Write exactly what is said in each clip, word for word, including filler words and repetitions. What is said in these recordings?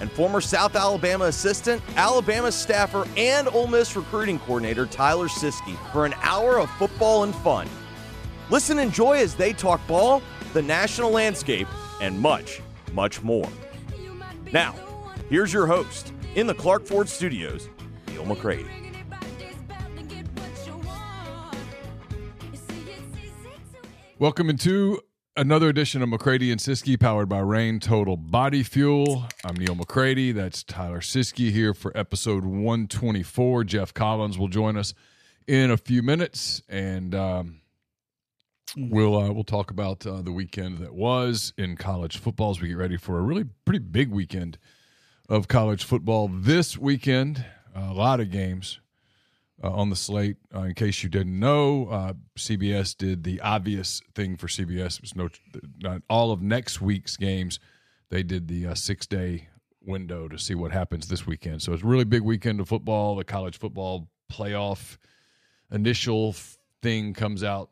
and former South Alabama assistant, Alabama staffer, and Ole Miss recruiting coordinator Tyler Siskey for an hour of football and fun. Listen and enjoy as they talk ball, the national landscape, and much, much more. Now, here's your host, in the Clark Ford Studios, Neil McCready. Welcome into another edition of McCready and Siskey, powered by Reign Total Body Fuel. I'm Neil McCready. That's Tyler Siskey here for episode one twenty-four. Geoff Collins will join us in a few minutes, and um, we'll uh, we'll talk about uh, the weekend that was in college football as we get ready for a really pretty big weekend of college football this weekend. A lot of games Uh, on the slate. Uh, in case you didn't know, uh, C B S did the obvious thing for C B S. It was no, not all of next week's games. They did the uh, six-day window to see what happens this weekend. So it's a really big weekend of football. The college football playoff initial thing comes out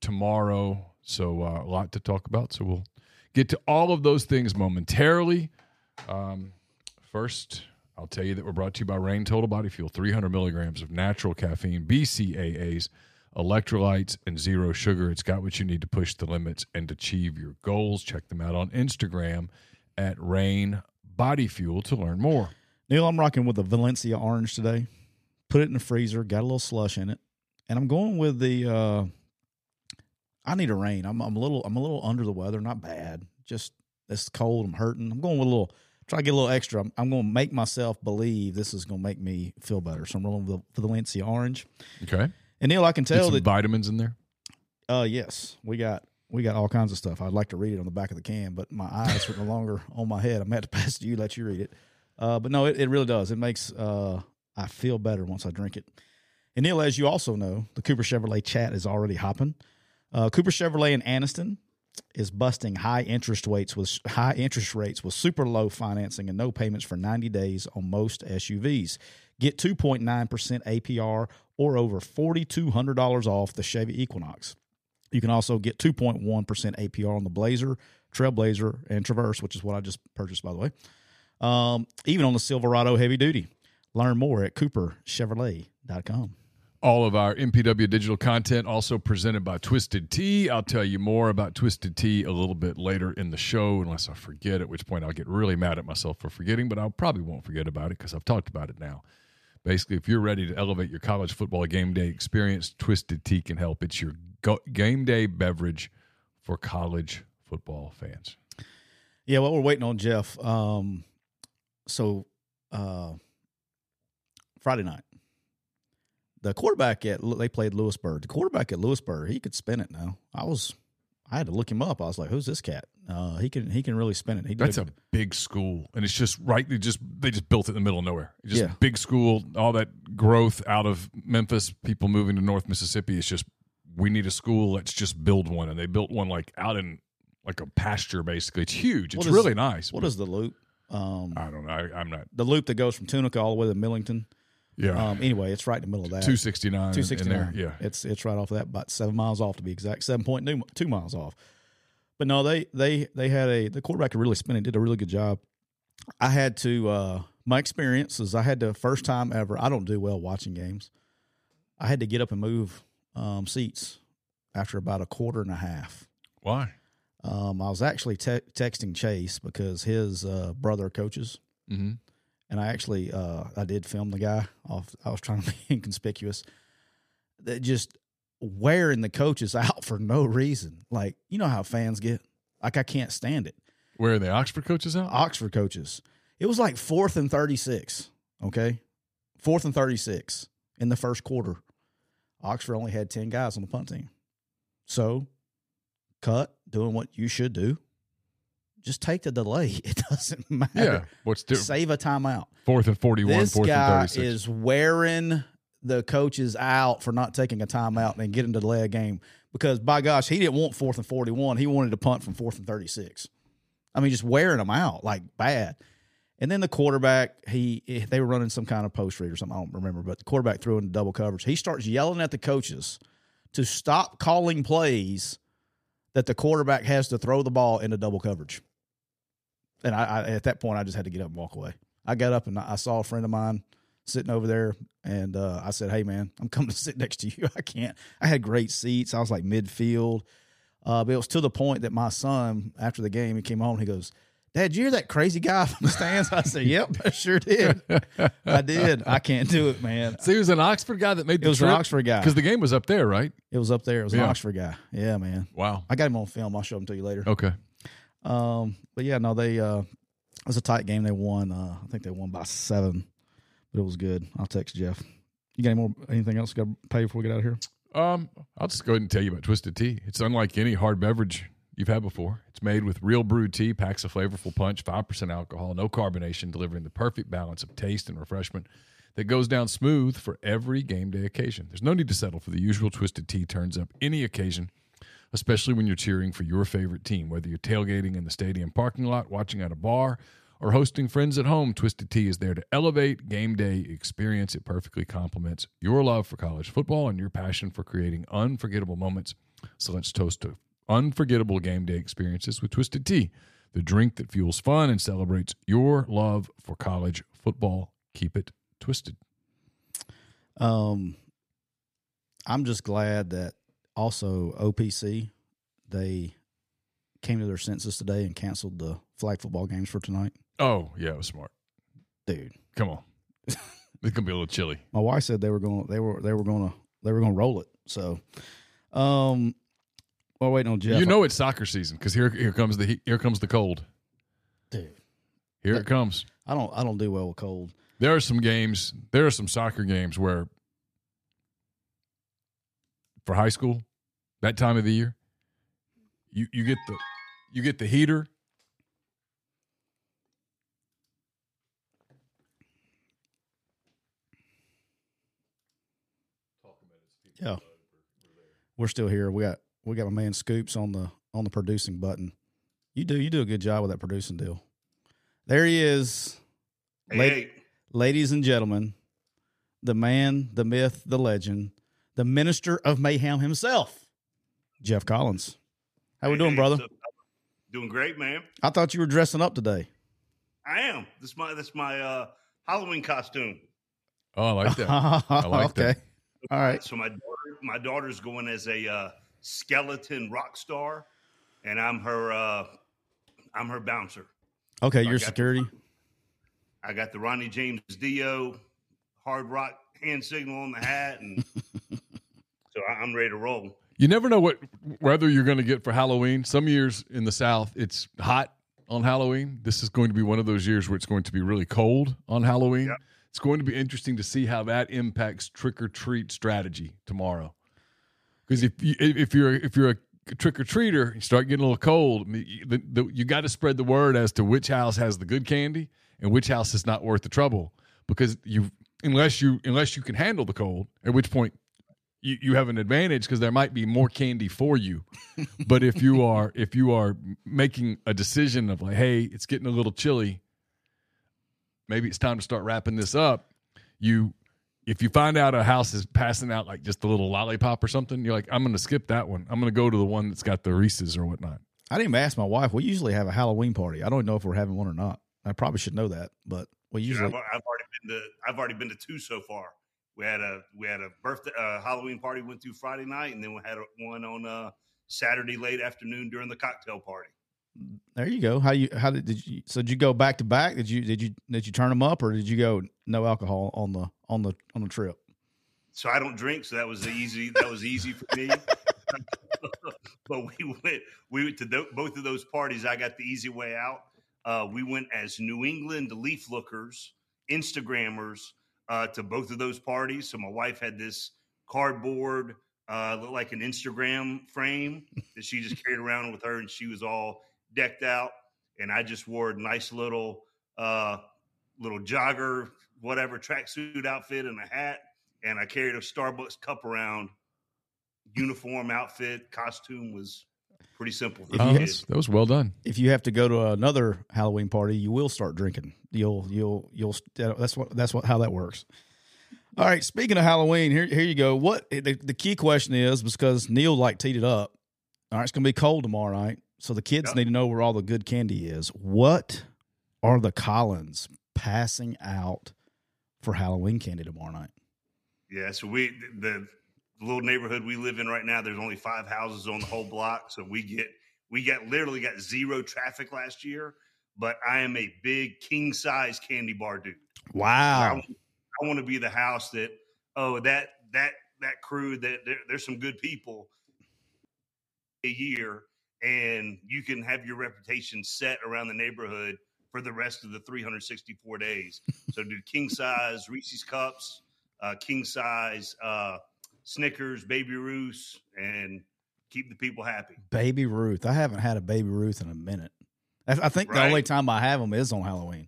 tomorrow. So uh, a lot to talk about. So we'll get to all of those things momentarily. Um, first... I'll tell you that we're brought to you by Reign Total Body Fuel, three hundred milligrams of natural caffeine, B C A As, electrolytes, and zero sugar. It's got what you need to push the limits and achieve your goals. Check them out on Instagram at Reign Body Fuel to learn more. Neil, I'm rocking with the Valencia orange today. Put it in the freezer, got a little slush in it, and I'm going with the. Uh, I need a rain. I'm, I'm a little. I'm a little under the weather. Not bad. Just it's cold. I'm hurting. I'm going with a little. Try to get a little extra. I'm, I'm going to make myself believe this is going to make me feel better. So I'm rolling with the Valencia orange. Okay. And Neil, I can tell Get some that vitamins in there. Uh, yes, we got we got all kinds of stuff. I'd like to read it on the back of the can, but my eyes are no longer on my head. I'm going to have to pass it to you, let you read it. Uh, but no, it, it really does. It makes uh I feel better once I drink it. And Neil, as you also know, the Cooper Chevrolet chat is already hopping. Uh, Cooper Chevrolet in Anniston is busting high interest rates with high interest rates with super low financing and no payments for ninety days on most S U Vs. Get two point nine percent A P R or over four thousand two hundred dollars off the Chevy Equinox. You can also get two point one percent A P R on the Blazer, Trailblazer, and Traverse, which is what I just purchased, by the way, um, even on the Silverado Heavy Duty. Learn more at cooper chevrolet dot com. All of our M P W digital content also presented by Twisted Tea. I'll tell you more about Twisted Tea a little bit later in the show, unless I forget, at which point I'll get really mad at myself for forgetting, but I probably won't forget about it because I've talked about it now. Basically, if you're ready to elevate your college football game day experience, Twisted Tea can help. It's your go- game day beverage for college football fans. Yeah, well, we're waiting on Geoff. Um, so uh, Friday night. The quarterback at they played Lewisburg. The quarterback at Lewisburg, he could spin it now. I was, I had to look him up. I was like, "Who's this cat? Uh, he can he can really spin it." He That's did. a big school, and it's just right. They just they just built it in the middle of nowhere. It's just yeah. Big school, all that growth out of Memphis, people moving to North Mississippi. It's just we need a school. Let's just build one, and they built one like out in like a pasture. Basically, it's huge. It's what is, really nice. What but, is the loop? Um, I don't know. I, I'm not the loop that goes from Tunica all the way to Millington. Yeah. Um, anyway, it's right in the middle of that. two sixty-nine two sixty-nine Yeah. It's it's right off of that, about seven miles off to be exact, seven point two miles off. But no, they they they had a – the quarterback could really spin it, did a really good job. I had to uh, – my experience is I had to – first time ever, I don't do well watching games. I had to get up and move um, seats after about a quarter and a half. Why? Um, I was actually te- texting Chase because his uh, brother coaches. Mm-hmm. And I actually, uh, I did film the guy. Off, I was trying to be inconspicuous. That just wearing the coaches out for no reason. Like, you know how fans get. Like, I can't stand it. Wearing the Oxford coaches out? Oxford coaches. It was like fourth and thirty-six, okay? Fourth and thirty-six in the first quarter. Oxford only had ten guys on the punt team. So, cut, doing what you should do. Just take the delay. It doesn't matter. Yeah, what's different? Save a timeout. Fourth and forty-one, this fourth guy and thirty-six. Is wearing the coaches out for not taking a timeout and getting to delay a game because, by gosh, he didn't want fourth and forty-one. He wanted to punt from fourth and thirty-six. I mean, just wearing them out, like, bad. And then the quarterback, he they were running some kind of post read or something. I don't remember, but the quarterback threw in double coverage. He starts yelling at the coaches to stop calling plays that the quarterback has to throw the ball into double coverage. And I, I, at that point, I just had to get up and walk away. I got up and I saw a friend of mine sitting over there, and uh, I said, "Hey, man, I'm coming to sit next to you. I can't." I had great seats. I was like midfield. Uh, but it was to the point that my son, after the game, he came home. He goes, "Dad, did you hear that crazy guy from the stands?" I said, "Yep, I sure did. I did. I can't do it, man." So he was an Oxford guy that made the trip? It was an Oxford guy. Because the game was up there, right? It was up there. It was yeah. an Oxford guy. Yeah, man. Wow. I got him on film. I'll show him to you later. Okay. Um, but yeah, no, they, uh, it was a tight game. They won, uh, I think they won by seven, but it was good. I'll text Jeff. You got any more, anything else you got to pay before we get out of here? Um, I'll just go ahead and tell you about Twisted Tea. It's unlike any hard beverage you've had before. It's made with real brewed tea, packs a flavorful punch, five percent alcohol, no carbonation, delivering the perfect balance of taste and refreshment that goes down smooth for every game day occasion. There's no need to settle for the usual Twisted Tea turns up any occasion, especially when you're cheering for your favorite team. Whether you're tailgating in the stadium parking lot, watching at a bar, or hosting friends at home, Twisted Tea is there to elevate game day experience. It perfectly complements your love for college football and your passion for creating unforgettable moments. So let's toast to unforgettable game day experiences with Twisted Tea, the drink that fuels fun and celebrates your love for college football. Keep it twisted. Um, I'm just glad that also, O P C, they came to their senses today and canceled the flag football games for tonight. Oh, yeah, it was smart. Dude. Come on. It's gonna be a little chilly. My wife said they were gonna they were they were gonna they were gonna roll it. So um well wait on Jeff. You know it's soccer season because here here comes the heat, here comes the cold. Dude. Here that, it comes. I don't I don't do well with cold. There are some games, there are some soccer games where for high school, that time of the year, you, you get the you get the heater. Yeah, we're still here. We got we got my man Scoops on the on the producing button. You do you do a good job with that producing deal. There he is, hey, La- hey. Ladies and gentlemen, the man, the myth, the legend. The minister of mayhem himself, Geoff Collins. How we hey, doing, brother? Doing great, man. I thought you were dressing up today. I am. This is my this is my uh, Halloween costume. Oh, I like that. I like okay. that. All right. So my daughter, my daughter's going as a uh, skeleton rock star, and I'm her uh, I'm her bouncer. Okay, so your security. The, I got the Ronnie James Dio hard rock hand signal on the hat and. So I'm ready to roll. You never know what weather you're going to get for Halloween. Some years in the South, it's hot on Halloween. This is going to be one of those years where it's going to be really cold on Halloween. Yep. It's going to be interesting to see how that impacts trick-or-treat strategy tomorrow. Because if, you, if you're if you're a trick-or-treater, you start getting a little cold, you got to spread the word as to which house has the good candy and which house is not worth the trouble. Because you unless you unless you can handle the cold, at which point You, you have an advantage because there might be more candy for you. But if you are if you are making a decision of like, hey, it's getting a little chilly, maybe it's time to start wrapping this up, you if you find out a house is passing out like just a little lollipop or something, you're like, I'm going to skip that one. I'm going to go to the one that's got the Reese's or whatnot. I didn't even ask my wife. We usually have a Halloween party. I don't know if we're having one or not. I probably should know that, but we usually. Yeah, I've, I've already been to. I've already been to two so far. We had a we had a birthday uh, Halloween party went through Friday night, and then we had one on uh, Saturday late afternoon during the cocktail party. There you go. How you how did, did you so did you go back to back? Did you did you did you turn them up, or did you go no alcohol on the on the on the trip? So I don't drink, so that was easy. That was easy for me. But we went we went to th- both of those parties. I got the easy way out. Uh, we went as New England leaf lookers, Instagrammers. Uh, to both of those parties. So my wife had this cardboard, uh, looked like an Instagram frame that she just carried around with her, and she was all decked out. And I just wore a nice little, uh, little jogger, whatever, tracksuit outfit and a hat. And I carried a Starbucks cup around. Uniform, outfit, costume was pretty simple. Oh, that's, that was well done. If you have to go to another Halloween party, you will start drinking. You'll, you'll, you'll. That's what. That's what. How that works. All right. Speaking of Halloween, here, here you go. What the, the key question is, because Neil like teed it up. All right, it's going to be cold tomorrow night, so the kids yep. need to know where all the good candy is. What are the Collins passing out for Halloween candy tomorrow night? Yeah. So we the. The little neighborhood we live in right now, there's only five houses on the whole block. So we get, we got literally got zero traffic last year, but I am a big king size candy bar dude. Wow. I, I want to be the house that, oh, that, that, that crew that there, there's some good people a year, and you can have your reputation set around the neighborhood for the rest of the three hundred sixty-four days. So do king size Reese's cups, uh, king size, uh, Snickers, Baby Ruth, and keep the people happy. Baby Ruth. I haven't had a Baby Ruth in a minute. I think right? the only time I have them is on Halloween.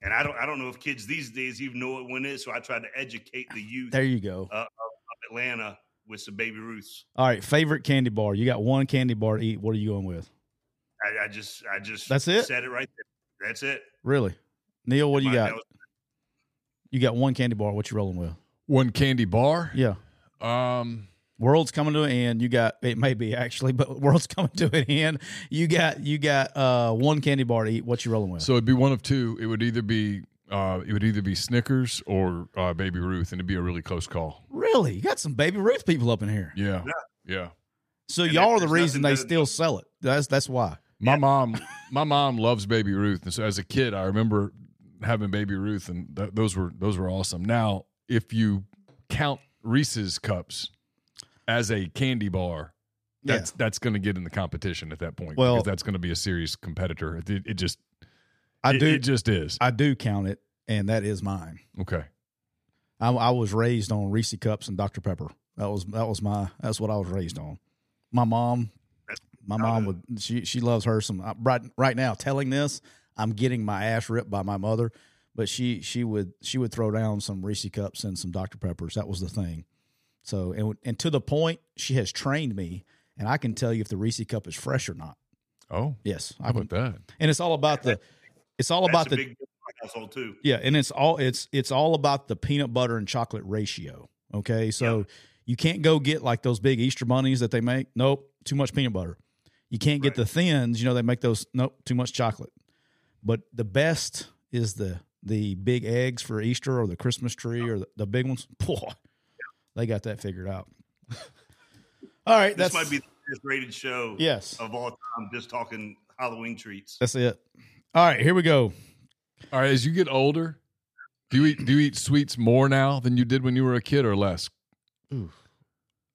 And I don't I don't know if kids these days even know what one is, so I try to educate the youth. There you go. Uh, of Atlanta with some Baby Ruths. All right, favorite candy bar. You got one candy bar to eat. What are you going with? I, I just I just That's it? Said it right there. That's it. Really? Neil, what do you got? Was- you got one candy bar. What you rolling with? One candy bar? Yeah. Um, world's coming to an end. You got, it may be actually, but world's coming to an end. You got, you got, uh, one candy bar to eat. What you rolling with? So it'd be one of two. It would either be, uh, it would either be Snickers or, uh, Baby Ruth. And it'd be a really close call. Really? You got some Baby Ruth people up in here. Yeah. Yeah. yeah. So and y'all are the reason they still sell it. That's, that's why my yeah. mom, my mom loves Baby Ruth. And so as a kid, I remember having Baby Ruth, and th- those were, those were awesome. Now, if you count Reese's cups as a candy bar, that's yeah. that's going to get in the competition at that point. Well, because that's going to be a serious competitor. It, it just, I it, do, it just is. I do count it, and that is mine. Okay, I, I was raised on Reese's cups and Doctor Pepper. That was that was my that's what I was raised on. My mom, my mom would she she loves her some right right now. Telling this, I'm getting my ass ripped by my mother. But she she would she would throw down some Reese's cups and some Doctor Peppers. That was the thing. So and and to the point, she has trained me, and I can tell you if the Reese's cup is fresh or not. Oh, yes, how I about that? And it's all about the it's all That's about the big household too. Yeah, and it's all it's it's all about the peanut butter and chocolate ratio. Okay, so yeah. you can't go get like those big Easter bunnies that they make. Nope, too much peanut butter. You can't right. get the thins. You know they make those. Nope, too much chocolate. But the best is the the big eggs for Easter or the Christmas tree or the, the big ones. Boy, they got that figured out. All right. This that's, might be the best rated show yes. of all time, just talking Halloween treats. That's it. All right, here we go. All right, as you get older, do you eat, do you eat sweets more now than you did when you were a kid or less? Ooh,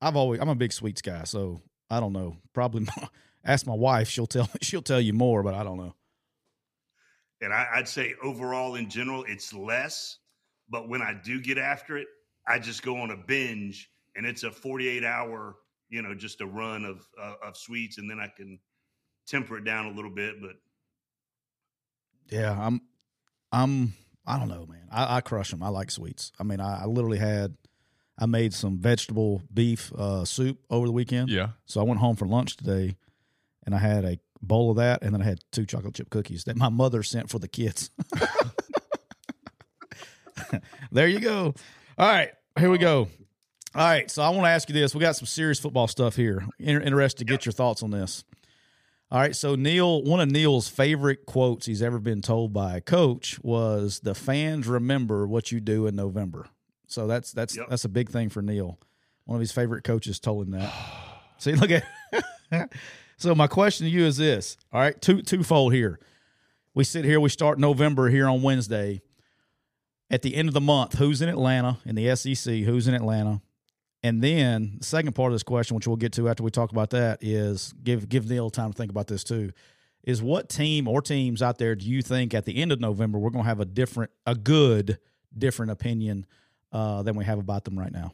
I've always, I'm a big sweets guy, so I don't know. Probably more, ask my wife. She'll tell, she'll tell you more, but I don't know. And I, I'd say overall in general, it's less. But when I do get after it, I just go on a binge, and it's a forty-eight hour, you know, just a run of uh, of sweets, and then I can temper it down a little bit. But yeah, I'm, I'm, I don't know, man. I, I crush them. I like sweets. I mean, I, I literally had, I made some vegetable beef uh, soup over the weekend. Yeah. So I went home for lunch today, and I had a bowl of that, and then I had two chocolate chip cookies that my mother sent for the kids. There you go. All right, here we go. All right, so I want to ask you this. We got some serious football stuff here. Inter- interested to get yep. your thoughts on this. All right, so Neil, one of Neil's favorite quotes he's ever been told by a coach was, "The fans remember what you do in November." So that's that's yep. that's a big thing for Neil. One of his favorite coaches told him that. See, look at. So my question to you is this. All right, two twofold here. We sit here, we start November here on Wednesday. At the end of the month, who's in Atlanta in the S E C? Who's in Atlanta? And then the second part of this question, which we'll get to after we talk about that, is give give Neil time to think about this too, is what team or teams out there do you think at the end of November we're going to have a different, a good, different opinion uh, than we have about them right now?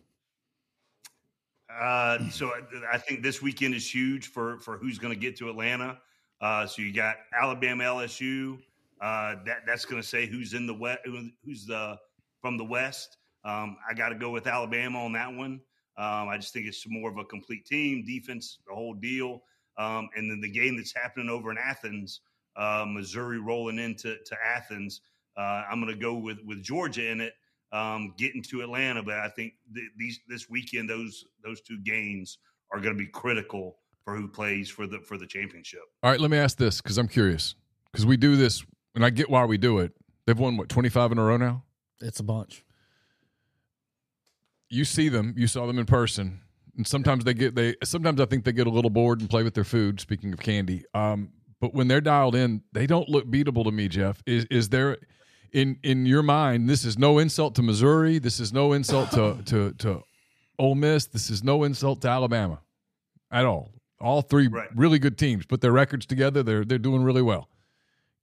Uh, so I, I think this weekend is huge for for who's going to get to Atlanta. Uh, so you got Alabama, L S U. Uh, that that's going to say who's in the west, who's the from the West. Um, I got to go with Alabama on that one. Um, I just think it's more of a complete team, defense, the whole deal. Um, and then the game that's happening over in Athens, uh, Missouri rolling into to Athens. Uh, I'm going to go with with Georgia in it, um, getting to Atlanta. But I think th- these this weekend, those those two games are going to be critical for who plays for the for the championship. All right, let me ask this because I'm curious because we do this. And I get why we do it. They've won, what, twenty-five in a row now? It's a bunch. You see them. You saw them in person. And sometimes they get they. Sometimes I think they get a little bored and play with their food, speaking of candy. Um, but when they're dialed in, they don't look beatable to me, Geoff. Is is there, in in your mind, this is no insult to Missouri. This is no insult to, to, to Ole Miss. This is no insult to Alabama at all. All three right. really good teams. Put their records together. They're They're doing really well.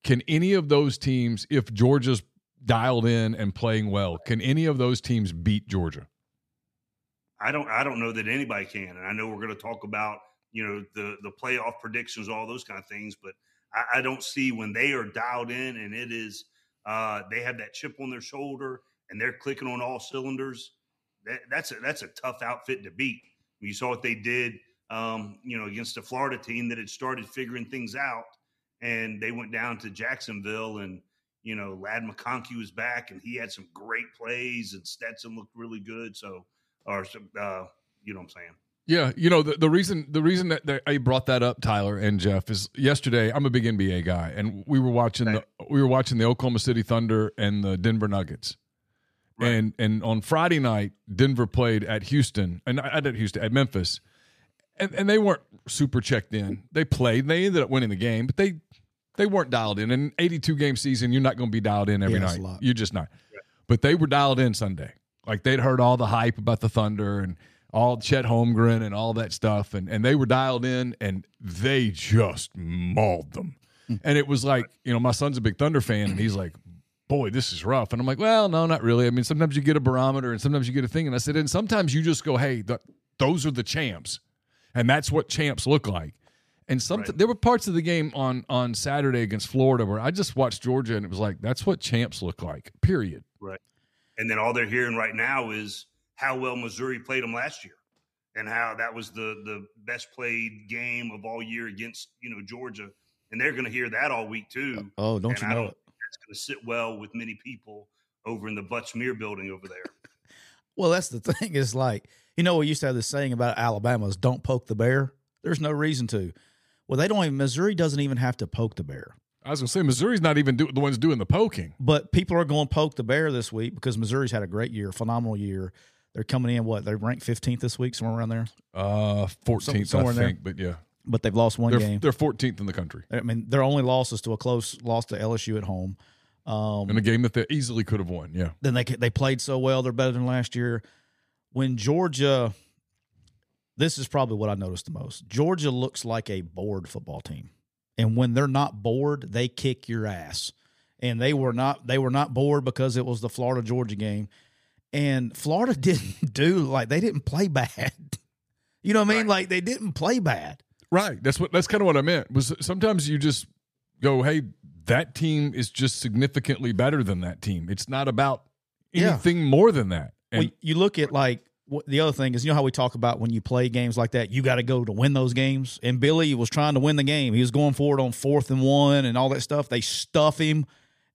Can any of those teams, if Georgia's dialed in and playing well, can any of those teams beat Georgia? I don't I don't know that anybody can. And I know we're going to talk about, you know, the, the playoff predictions, all those kind of things. But I, I don't see when they are dialed in and it is uh, they have that chip on their shoulder and they're clicking on all cylinders. That, that's, a, that's a tough outfit to beat. You saw what they did, um, you know, against the Florida team that had started figuring things out. And they went down to Jacksonville and, you know, Ladd McConkey was back and he had some great plays and Stetson looked really good. So, or, uh, you know what I'm saying? Yeah. You know, the, the reason, the reason that, that I brought that up, Tyler and Geoff, is yesterday, I'm a big N B A guy and we were watching right. the, we were watching the Oklahoma City Thunder and the Denver Nuggets. Right. And, and on Friday night, Denver played at Houston and I did Houston at Memphis. And, and they weren't super checked in. They played. They ended up winning the game, but they they weren't dialed in. In an eighty-two game season, you're not going to be dialed in every yeah, night. You're just not. Yeah. But they were dialed in Sunday. Like, they'd heard all the hype about the Thunder and all Chet Holmgren and all that stuff, and, and they were dialed in, and they just mauled them. And it was like, you know, my son's a big Thunder fan, and he's like, boy, this is rough. And I'm like, well, no, not really. I mean, sometimes you get a barometer, and sometimes you get a thing. And I said, and sometimes you just go, hey, the, those are the champs. And that's what champs look like. And some right. there were parts of the game on, on Saturday against Florida where I just watched Georgia and it was like, that's what champs look like, period. Right. And then all they're hearing right now is how well Missouri played them last year and how that was the, the best played game of all year against, you know, Georgia. And they're going to hear that all week too. Oh, don't and you I know don't, it. That's going to sit well with many people over in the Butch-Meer building over there. Well, that's the thing is like, you know, we used to have this saying about Alabama's don't poke the bear. There's no reason to. Well, they don't even, Missouri doesn't even have to poke the bear. I was going to say, Missouri's not even do, the ones doing the poking. But people are going to poke the bear this week because Missouri's had a great year, phenomenal year. They're coming in, what, they're ranked fifteenth this week, somewhere around there? Uh, fourteenth, Some, I think, there. But yeah. But they've lost one they're, game. They're fourteenth in the country. I mean, their only loss is to a close loss to L S U at home. Um, in a game that they easily could have won, yeah. Then they they played so well, they're better than last year. When Georgia, this is probably what I noticed the most. Georgia looks like a bored football team, and when they're not bored, they kick your ass. And they were not they were not bored because it was the Florida Georgia game, and Florida didn't do like they didn't play bad. You know what I mean? Right. Like they didn't play bad. Right. That's what that's kind of what I meant. Was sometimes you just go, hey, that team is just significantly better than that team. It's not about anything yeah. more than that. And well, you look at like what, the other thing is, you know how we talk about when you play games like that, you got to go to win those games. And Billy was trying to win the game. He was going for it on fourth and one and all that stuff. They stuff him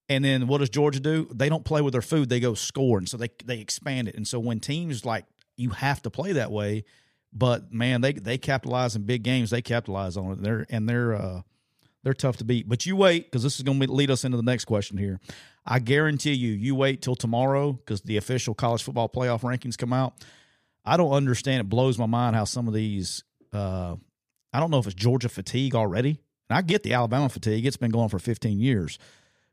And then what does Georgia do? They don't play with their food. They go score. And so they they expand it. And so when teams, like, you have to play that way, but, man, they they capitalize in big games. They capitalize on it. They're, and they're uh, they're tough to beat. But you wait, because this is going to lead us into the next question here. I guarantee you, you wait till tomorrow, because the official college football playoff rankings come out. I don't understand. It blows my mind how some of these uh, – I don't know if it's Georgia fatigue already. And I get the Alabama fatigue. It's been going for fifteen years.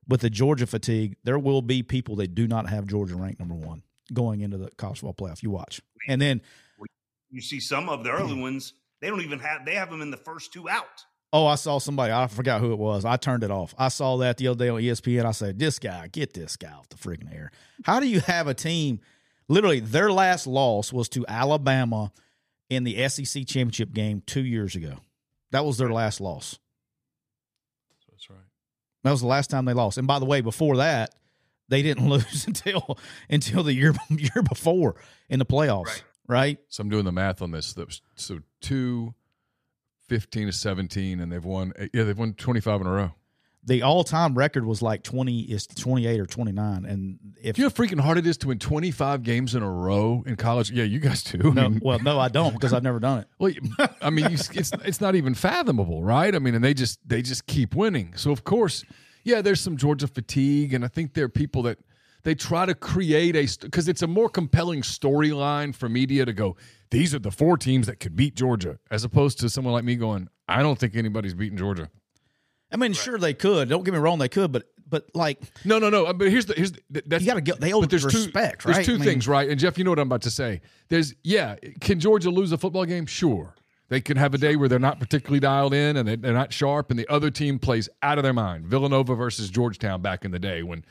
But the Georgia fatigue, there will be people that do not have Georgia ranked number one going into the college football playoff. You watch. And then you see some of the early ones, they don't even have, they have them in the first two out. Oh, I saw somebody. I forgot who it was. I turned it off. I saw that the other day on E S P N. I said, this guy, get this guy off the freaking air. How do you have a team? Literally, their last loss was to Alabama in the S E C championship game two years ago. That was their last loss. That's right. That was the last time they lost. And by the way, before that, they didn't lose until until the year year before in the playoffs, right? right? So I'm doing the math on this. So two, fifteen to seventeen, and they've won. Yeah, they've won twenty-five in a row. The all-time record was like twenty, is twenty-eight or twenty-nine. And if do you know how freaking hard it is to win twenty-five games in a row in college? Yeah, you guys do. No, I mean, well, no, I don't, because I've never done it. Well, I mean, you, it's it's not even fathomable, right? I mean, and they just they just keep winning. So of course, yeah, there's some Georgia fatigue, and I think there are people that they try to create a because it's a more compelling storyline for media to go, these are the four teams that could beat Georgia, as opposed to someone like me going, I don't think anybody's beating Georgia. I mean, right. Sure they could. Don't get me wrong, they could, but but like no, no, no. But here's the here's the, that's, you got to get they owe respect, two, right? There's two I mean, things, right? And Jeff, you know what I'm about to say. There's yeah, can Georgia lose a football game? Sure, they can have a day where they're not particularly dialed in and they, they're not sharp, and the other team plays out of their mind. Villanova versus Georgetown back in the day when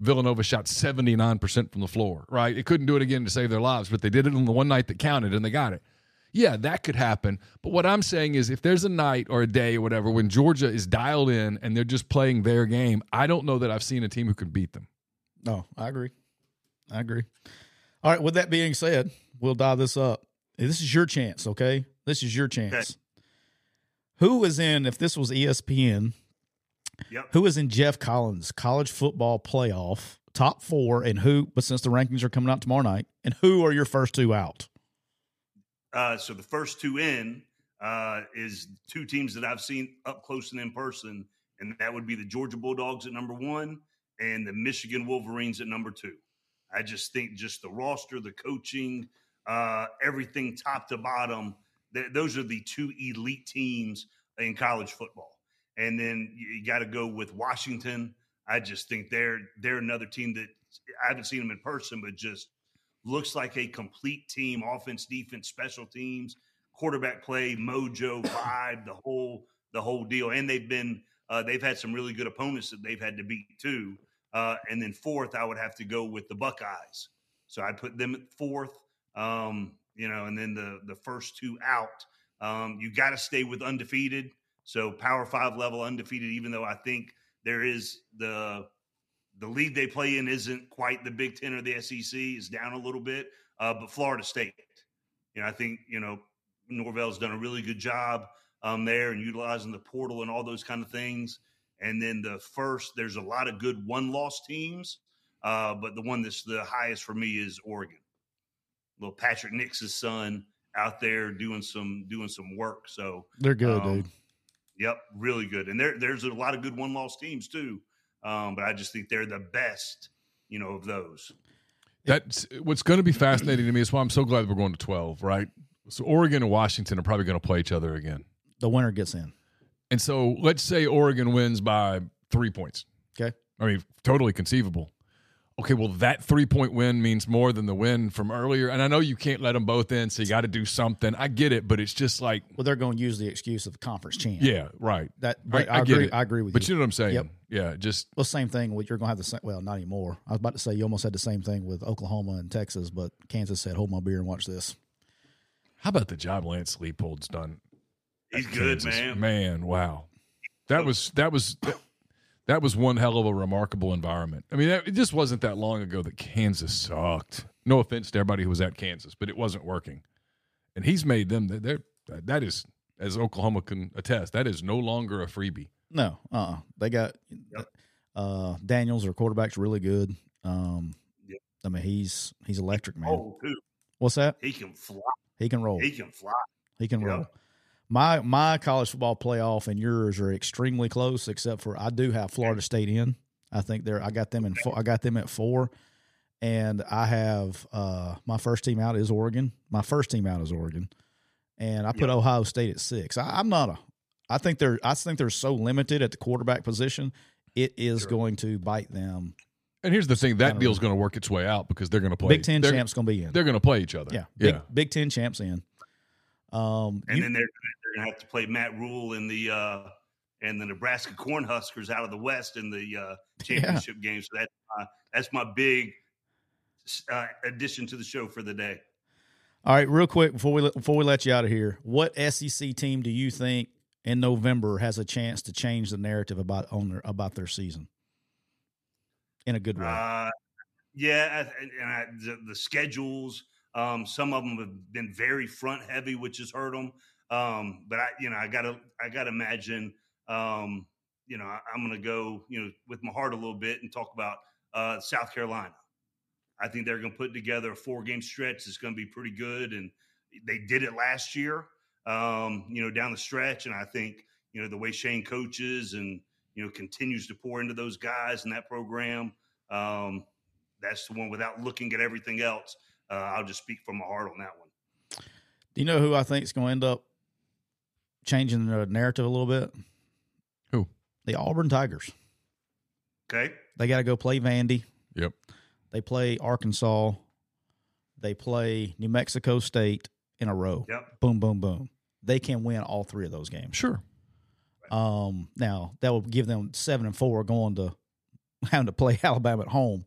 Villanova shot seventy-nine percent from the floor, right? They couldn't do it again to save their lives, but they did it on the one night that counted, and they got it. Yeah, that could happen. But what I'm saying is if there's a night or a day or whatever when Georgia is dialed in and they're just playing their game, I don't know that I've seen a team who can beat them. No, I agree. I agree. All right, with that being said, we'll dive this up. This is your chance, okay? This is your chance. Okay. Who is in, if this was E S P N, yep. Who is in Geoff Collins' college football playoff, top four, and who, but since the rankings are coming out tomorrow night, and who are your first two out? Uh, so the first two in uh, is two teams that I've seen up close and in person, and that would be the Georgia Bulldogs at number one and the Michigan Wolverines at number two. I just think just the roster, the coaching, uh, everything top to bottom, th- those are the two elite teams in college football. And then you got to go with Washington. I just think they're they're another team that I haven't seen them in person, but just looks like a complete team, offense, defense, special teams, quarterback play, mojo, vibe, the whole the whole deal. And they've been uh, they've had some really good opponents that they've had to beat too. Uh, and then fourth, I would have to go with the Buckeyes. So I put them at fourth, um, you know, and then the the first two out. Um, you got to stay with undefeated. So Power Five level undefeated, even though I think there is the the league they play in isn't quite the Big Ten or the S E C, is down a little bit. Uh, but Florida State, you know, I think, you know, Norvell's done a really good job um, there and utilizing the portal and all those kind of things. And then the first, there's a lot of good one-loss teams, uh, but the one that's the highest for me is Oregon. Little Patrick Nix's son out there doing some doing some work. So they're good, um, dude. Yep, really good. And there, there's a lot of good one-loss teams too, um, but I just think they're the best, you know, of those. That's what's going to be fascinating to me. Is why I'm so glad we're going to twelve, right? So Oregon and Washington are probably going to play each other again. The winner gets in. And so let's say Oregon wins by three points. Okay. I mean, totally conceivable. Okay, well, that three-point win means more than the win from earlier. And I know you can't let them both in, so you got to do something. I get it, but it's just like – well, they're going to use the excuse of the conference champ. Yeah, right. That I, I, I agree. It. I agree with but you. But you know what I'm saying. Yep. Yeah, just – well, same thing. With, you're going to have the same – well, not anymore. I was about to say you almost had the same thing with Oklahoma and Texas, but Kansas said, hold my beer and watch this. How about the job Lance Leipold's done? He's good, Kansas? man. Man, wow. That was – that was – That was one hell of a remarkable environment. I mean, it just wasn't that long ago that Kansas sucked. No offense to everybody who was at Kansas, but it wasn't working. And he's made them – they're that is, as Oklahoma can attest, that is no longer a freebie. No, uh-uh. They got yep. – Uh, Daniels, our quarterback's really good. Um, yeah. I mean, he's he's electric, he man. Roll too. What's that? He can fly. He can roll. He can fly. He can yeah. roll. My my college football playoff and yours are extremely close, except for I do have Florida State in. I think they're I got them in. I got them at four, and I have uh, my first team out is Oregon. My first team out is Oregon, and I put yeah. Ohio State at six. I, I'm not a. I think they're. I think they're so limited at the quarterback position. It is sure. going to bite them. And here's the thing: that deal's going to work its way out because they're going to play. Big Ten champs going to be in. They're going to play each other. Yeah. Big, yeah. Big Ten champs in. Um, and you, then they're, they're going to have to play Matt Rule in the uh, and the Nebraska Cornhuskers out of the West in the uh, championship yeah. game. So that's my, that's my big uh, addition to the show for the day. All right, real quick before we before we let you out of here, what S E C team do you think in November has a chance to change the narrative about on their about their season in a good way? Uh, yeah, and, and I, the, the schedules. Um, some of them have been very front heavy, which has hurt them. Um, but I, you know, I gotta, I gotta imagine, um, you know, I, I'm going to go, you know, with my heart a little bit and talk about, uh, South Carolina. I think they're going to put together a four game stretch. It's going to be pretty good. And they did it last year, um, you know, down the stretch. And I think, you know, the way Shane coaches and, you know, continues to pour into those guys in that program. Um, that's the one without looking at everything else. Uh, I'll just speak from my heart on that one. Do you know who I think is going to end up changing the narrative a little bit? Who? The Auburn Tigers. Okay. They got to go play Vandy. Yep. They play Arkansas. They play New Mexico State in a row. Yep. Boom, boom, boom. They can win all three of those games. Sure. Right. Um, now, that will give them seven and four going to having to play Alabama at home,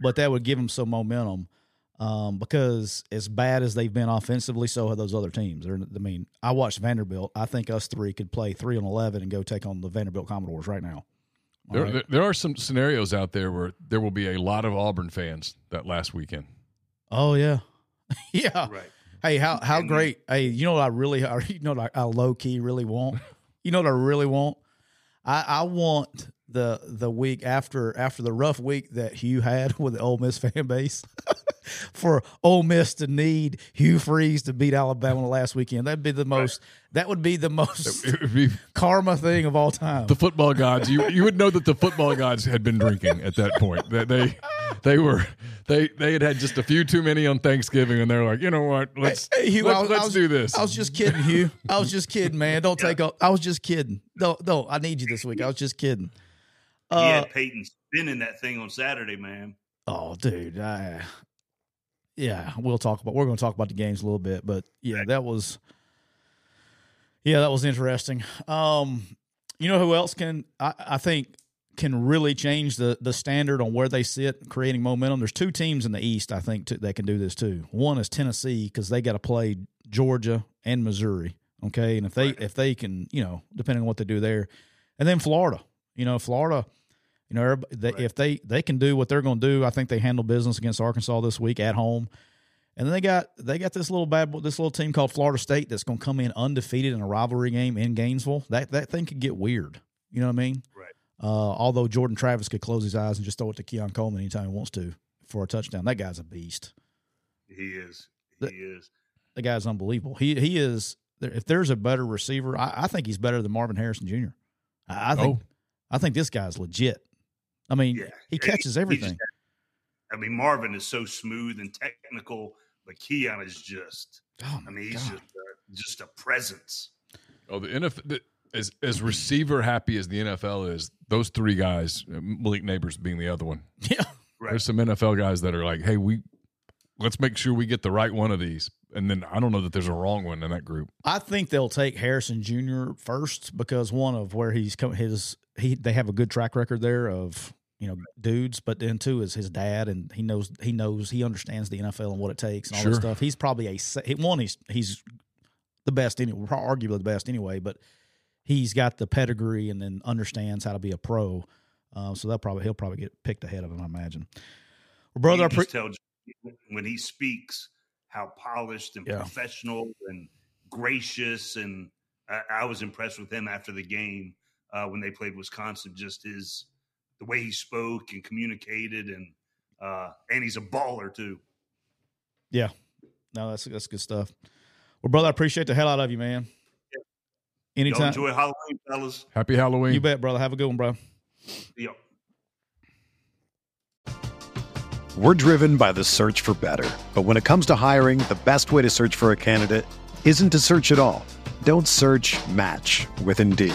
but that would give them some momentum. Um, because as bad as they've been offensively, so have those other teams. They're, I mean, I watched Vanderbilt. I think us three could play three and eleven and go take on the Vanderbilt Commodores right now. There, right? there are some scenarios out there where there will be a lot of Auburn fans that last weekend. Oh yeah, yeah. Right. Hey, how how and great? Then, hey, you know what I really, you know what I, I low key really want. You know what I really want? I, I want the the week after after the rough week that Hugh had with the Ole Miss fan base. For Ole Miss to need Hugh Freeze to beat Alabama last weekend, that'd be the most. Right. That would be the most be, karma thing of all time. The football gods, you you would know that the football gods had been drinking at that point. That they they were they they had had just a few too many on Thanksgiving, and they're like, you know what, let's hey, Hugh, let's, I was, let's I was, do this. I was just kidding, Hugh. I was just kidding, man. Don't take off. I was just kidding. No, no, I need you this week. I was just kidding. Uh, he had Peyton spinning that thing on Saturday, man. Oh, dude. I, Yeah, we'll talk about. We're going to talk about the games a little bit, but yeah, that was, yeah, that was interesting. Um, you know who else can I, I think can really change the the standard on where they sit, creating momentum? There's two teams in the East I think that can do this too. One is Tennessee because they got to play Georgia and Missouri. Okay, and if they right. if they can, you know, depending on what they do there, and then Florida. You know, Florida. You know, they, right. if they, they can do what they're going to do, I think they handle business against Arkansas this week at home. And then they got they got this little bad this little team called Florida State that's going to come in undefeated in a rivalry game in Gainesville. That that thing could get weird. You know what I mean? Right. Uh, although Jordan Travis could close his eyes and just throw it to Keon Coleman anytime he wants to for a touchdown. That guy's a beast. He is. He the, is. The guy's unbelievable. He he is. If there's a better receiver, I, I think he's better than Marvin Harrison Junior I, I think oh. I think this guy's legit. I mean, yeah. he catches everything. He just, I mean, Marvin is so smooth and technical, but Keon is just, oh I mean, he's just a, just a presence. Oh, the N F L, the, as, as receiver happy as the N F L is, those three guys, Malik Neighbors being the other one. Yeah. Right. There's some N F L guys that are like, hey, we let's make sure we get the right one of these. And then I don't know that there's a wrong one in that group. I think they'll take Harrison Junior first because one of where he's come, his, he, they have a good track record there of, you know, dudes, but then too is his dad, and he knows he knows he understands the N F L and what it takes and all sure. this stuff. He's probably a one. He's he's the best, any, arguably the best anyway. But he's got the pedigree and then understands how to be a pro. Uh, so that probably he'll probably get picked ahead of him, I imagine. Well, brother, I pre- tell you, when he speaks, how polished and yeah. professional and gracious, and I, I was impressed with him after the game uh, when they played Wisconsin. Just his. the way he spoke and communicated, and uh, and he's a baller too. Yeah, no, that's that's good stuff. Well, brother, I appreciate the hell out of you, man. Yeah. Anytime. Y'all enjoy Halloween, fellas. Happy Halloween. You bet, brother. Have a good one, bro. Yep. We're driven by the search for better. But when it comes to hiring, the best way to search for a candidate isn't to search at all. Don't search, match with Indeed.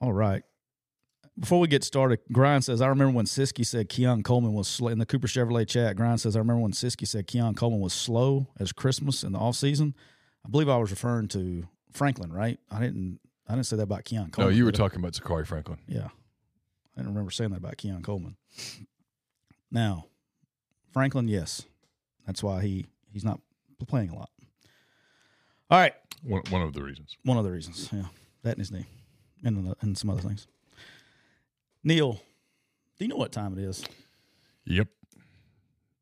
All right. Before we get started, Grind says, I remember when Siskey said Keon Coleman was slow. In the Cooper Chevrolet chat, Grind says, I remember when Siskey said Keon Coleman was slow as Christmas in the offseason. I believe I was referring to Franklin, right? I didn't I didn't say that about Keon Coleman. No, you were talking I? about Zachary Franklin. Yeah. I didn't remember saying that about Keon Coleman. Now, Franklin, yes. That's why he, he's not playing a lot. All right. One, one of the reasons. One of the reasons, yeah. That and his knee. And, and some other things. Neil, do you know what time it is? Yep.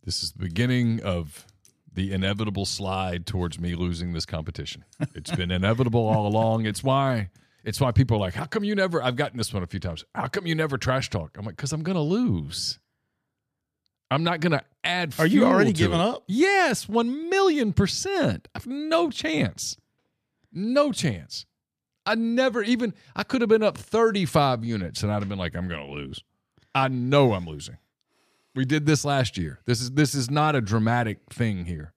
This is the beginning of the inevitable slide towards me losing this competition. It's been inevitable all along. It's why it's why people are like, how come you never – I've gotten this one a few times. How come you never trash talk? I'm like, because I'm going to lose. I'm not going to add fuel. Are you already giving up? Yes, one million percent. I have no chance. No chance. I never even – I could have been up thirty-five units, and I'd have been like, I'm going to lose. I know I'm losing. We did this last year. This is this is not a dramatic thing here.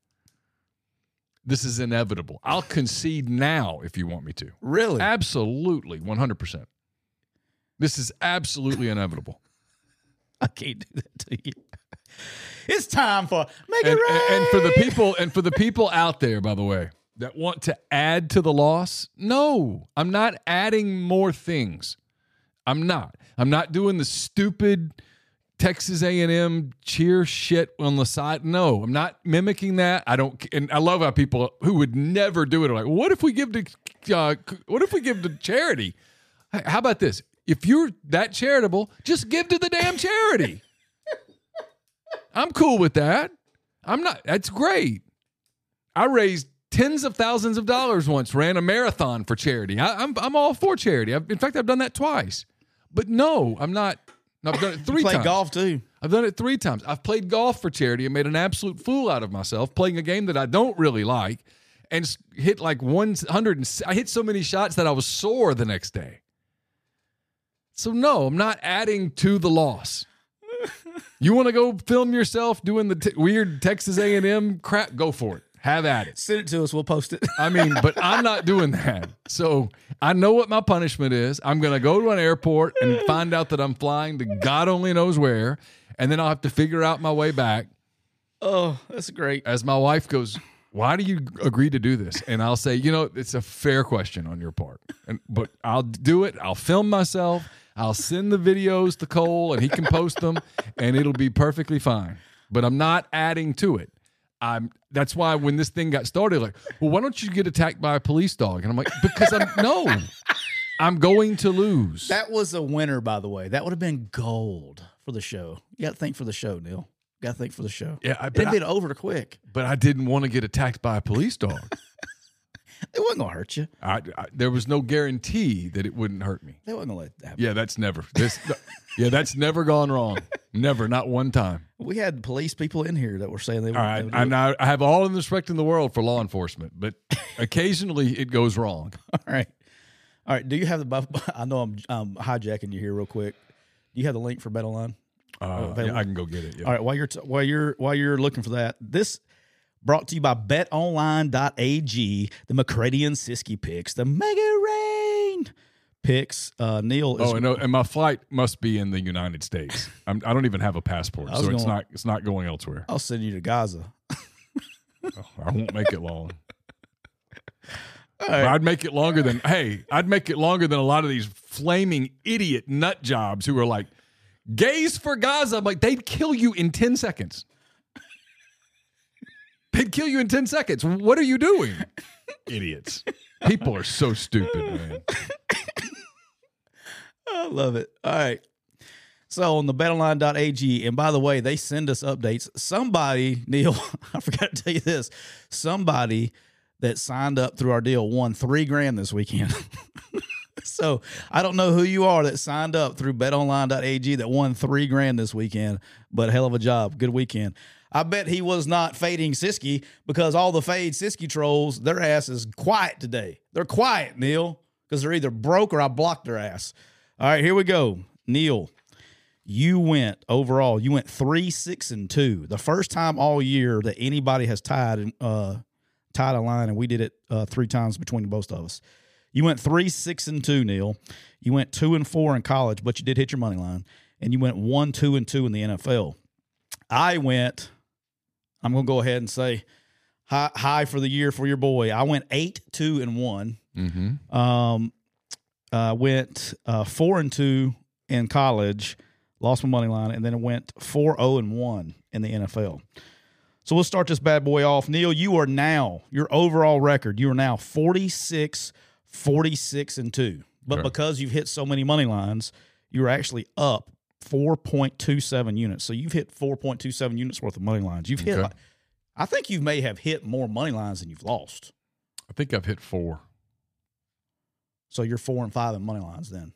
This is inevitable. I'll concede now if you want me to. Really? Absolutely, one hundred percent. This is absolutely inevitable. I can't do that to you. It's time for Make It and, Rain. And, and for the people and for the people out there, by the way, that want to add to the loss? No, I'm not adding more things. I'm not. I'm not doing the stupid Texas A and M cheer shit on the side. No, I'm not mimicking that. I don't. And I love how people who would never do it are like, "What if we give to? Uh, what if we give to charity? How about this? If you're that charitable, just give to the damn charity." I'm cool with that. I'm not. That's great. I raised tens of thousands of dollars once, ran a marathon for charity. I, I'm I'm all for charity. I've, in fact, I've done that twice. But no, I'm not. No, I've done it three times. Played golf too. I've done it three times. I've played golf for charity and made an absolute fool out of myself playing a game that I don't really like, and hit like one hundred. And I hit so many shots that I was sore the next day. So no, I'm not adding to the loss. You want to go film yourself doing the t- weird Texas A and M crap? Go for it. Have at it. Send it to us. We'll post it. I mean, but I'm not doing that. So I know what my punishment is. I'm going to go to an airport and find out that I'm flying to God only knows where, and then I'll have to figure out my way back. Oh, that's great. As my wife goes, why do you agree to do this? And I'll say, you know, it's a fair question on your part, and but I'll do it. I'll film myself. I'll send the videos to Cole, and he can post them, and it'll be perfectly fine. But I'm not adding to it. I'm, that's why when this thing got started, like, well, why don't you get attacked by a police dog? And I'm like, because I'm, no, I'm going to lose. That was a winner, by the way. That would have been gold for the show. You got to think for the show, Neil. You got to think for the show. Yeah, I bet. It'd be over quick. But I didn't want to get attacked by a police dog. It wasn't going to hurt you. I, I, there was no guarantee that it wouldn't hurt me. They wasn't going to let that happen. Yeah, that's never. This, yeah, that's never gone wrong. Never, not one time. We had police people in here that were saying they all right, would. I'm not, I have all the respect in the world for law enforcement, but occasionally it goes wrong. All right. All right. Do you have the – I know I'm, I'm hijacking you here real quick. Do you have the link for BetOnline? Uh, yeah, I can go get it. Yeah. All right. While you're, t- while, you're, while you're looking for that, this – brought to you by bet online dot a g, the McCready and Siskey picks, the Mega Rain picks. Uh, Neil is. Oh, and, and my flight must be in the United States. I'm, I don't even have a passport, so going, it's not it's not going elsewhere. I'll send you to Gaza. Oh, I won't make it long. Right. I'd make it longer than. Hey, I'd make it longer than a lot of these flaming idiot nut jobs who are like, gays for Gaza. I'm like, they'd kill you in ten seconds. They'd kill you in ten seconds. What are you doing? Idiots. People are so stupid, man. I love it. All right. So on the bet online dot a g, and by the way, they send us updates. Somebody, Neil, I forgot to tell you this. Somebody that signed up through our deal won three grand this weekend. So I don't know who you are that signed up through bet online dot a g that won three grand this weekend, but hell of a job. Good weekend. I bet he was not fading Siskey because all the fade Siskey trolls, their ass is quiet today. They're quiet, Neil, because they're either broke or I blocked their ass. All right, here we go. Neil, you went overall, you went three, six, and two. The first time all year that anybody has tied uh, tied a line, and we did it uh, three times between both of us. You went three, six, and two, Neil. You went two and four in college, but you did hit your money line, and you went one, two, and two in the N F L. I went... I'm going to go ahead and say hi, hi for the year for your boy. I went eight, two, and one. Mm-hmm. Um, uh, went uh, four and two in college, lost my money line, and then it went four, zero, and one in the N F L. So we'll start this bad boy off. Neil, you are now your overall record. You are now forty-six, forty-six, and two. But sure. Because you've hit so many money lines, you're actually up four point two seven units. So you've hit four point two seven units worth of money lines. You've hit, okay. like, I think you may have hit more money lines than you've lost. I think I've hit four. So you're four and five in money lines then.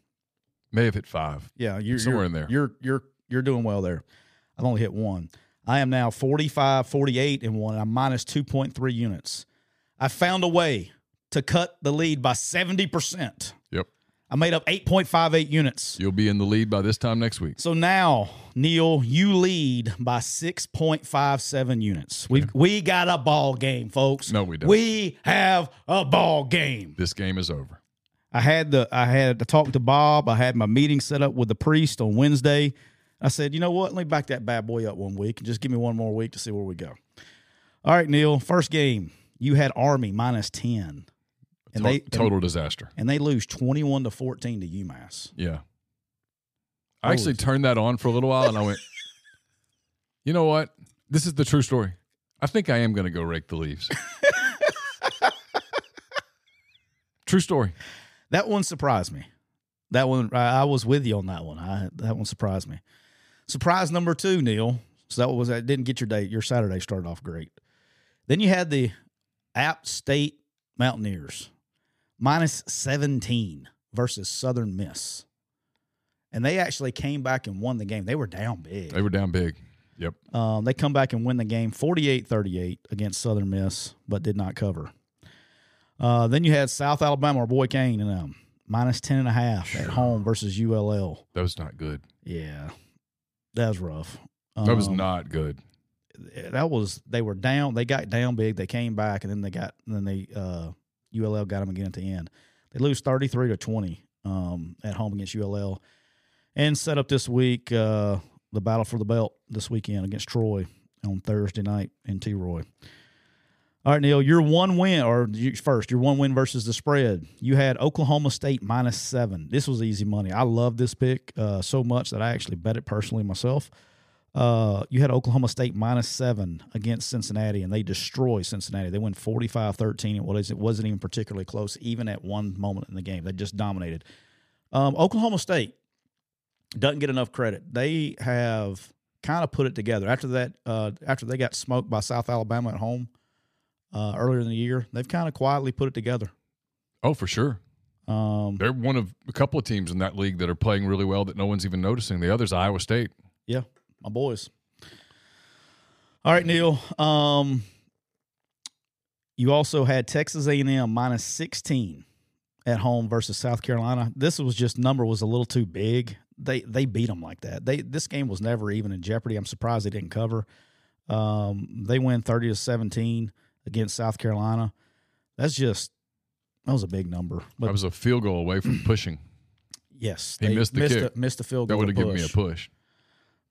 May have hit five. Yeah. You're somewhere you're, in there. You're, you're, you're doing well there. I've only hit one. I am now forty-five, forty-eight and one. I'm minus two point three units. I found a way to cut the lead by seventy percent. Yep. I made up eight point five eight units. You'll be in the lead by this time next week. So now, Neil, you lead by six point five seven units. We yeah. we got a ball game, folks. No, we don't. We have a ball game. This game is over. I had the I had to talk to Bob. I had my meeting set up with the priest on Wednesday. I said, you know what? Let me back that bad boy up one week and just give me one more week to see where we go. All right, Neil. First game, you had Army minus ten. And they, total and, disaster. And they lose twenty-one to fourteen to UMass. Yeah. I Holy actually God. turned that on for a little while, and I went, you know what? This is the true story. I think I am going to go rake the leaves. True story. That one surprised me. That one, I, I was with you on that one. I, that one surprised me. Surprise number two, Neil. So that was, I didn't get your day. Your Saturday started off great. Then you had the App State Mountaineers. Minus seventeen versus Southern Miss. And they actually came back and won the game. They were down big. They were down big. Yep. Um, they come back and win the game forty-eight thirty-eight against Southern Miss, but did not cover. Uh, then you had South Alabama, our boy Kane, and um, minus ten and a half sure. at home versus U L L. That was not good. Yeah. That was rough. Um, that was not good. That was, they were down. They got down big. They came back, and then they got, and then they, uh, U L L got them again at the end. They lose thirty-three to twenty um, at home against U L L. And set up this week, uh, the battle for the belt this weekend against Troy on Thursday night in T-Roy. All right, Neil, your one win, or you, first, your one win versus the spread. You had Oklahoma State minus seven. This was easy money. I love this pick uh, so much that I actually bet it personally myself. Uh, you had Oklahoma State minus seven against Cincinnati, and they destroy Cincinnati. They win forty-five thirteen. It wasn't, it wasn't even particularly close, even at one moment in the game. They just dominated. Um, Oklahoma State doesn't get enough credit. They have kind of put it together. After that, uh, after they got smoked by South Alabama at home uh, earlier in the year, they've kind of quietly put it together. Oh, for sure. Um, They're one of a couple of teams in that league that are playing really well that no one's even noticing. The other's Iowa State. Yeah. My boys. All right, Neil. Um, you also had Texas A and M minus sixteen at home versus South Carolina. This was just number was a little too big. They they beat them like that. They this game was never even in jeopardy. I'm surprised they didn't cover. Um, they win thirty to seventeen against South Carolina. That's just that was a big number. But that was a field goal away from pushing. Yes, he missed the missed kick. A, missed the field goal. That would have given me a push.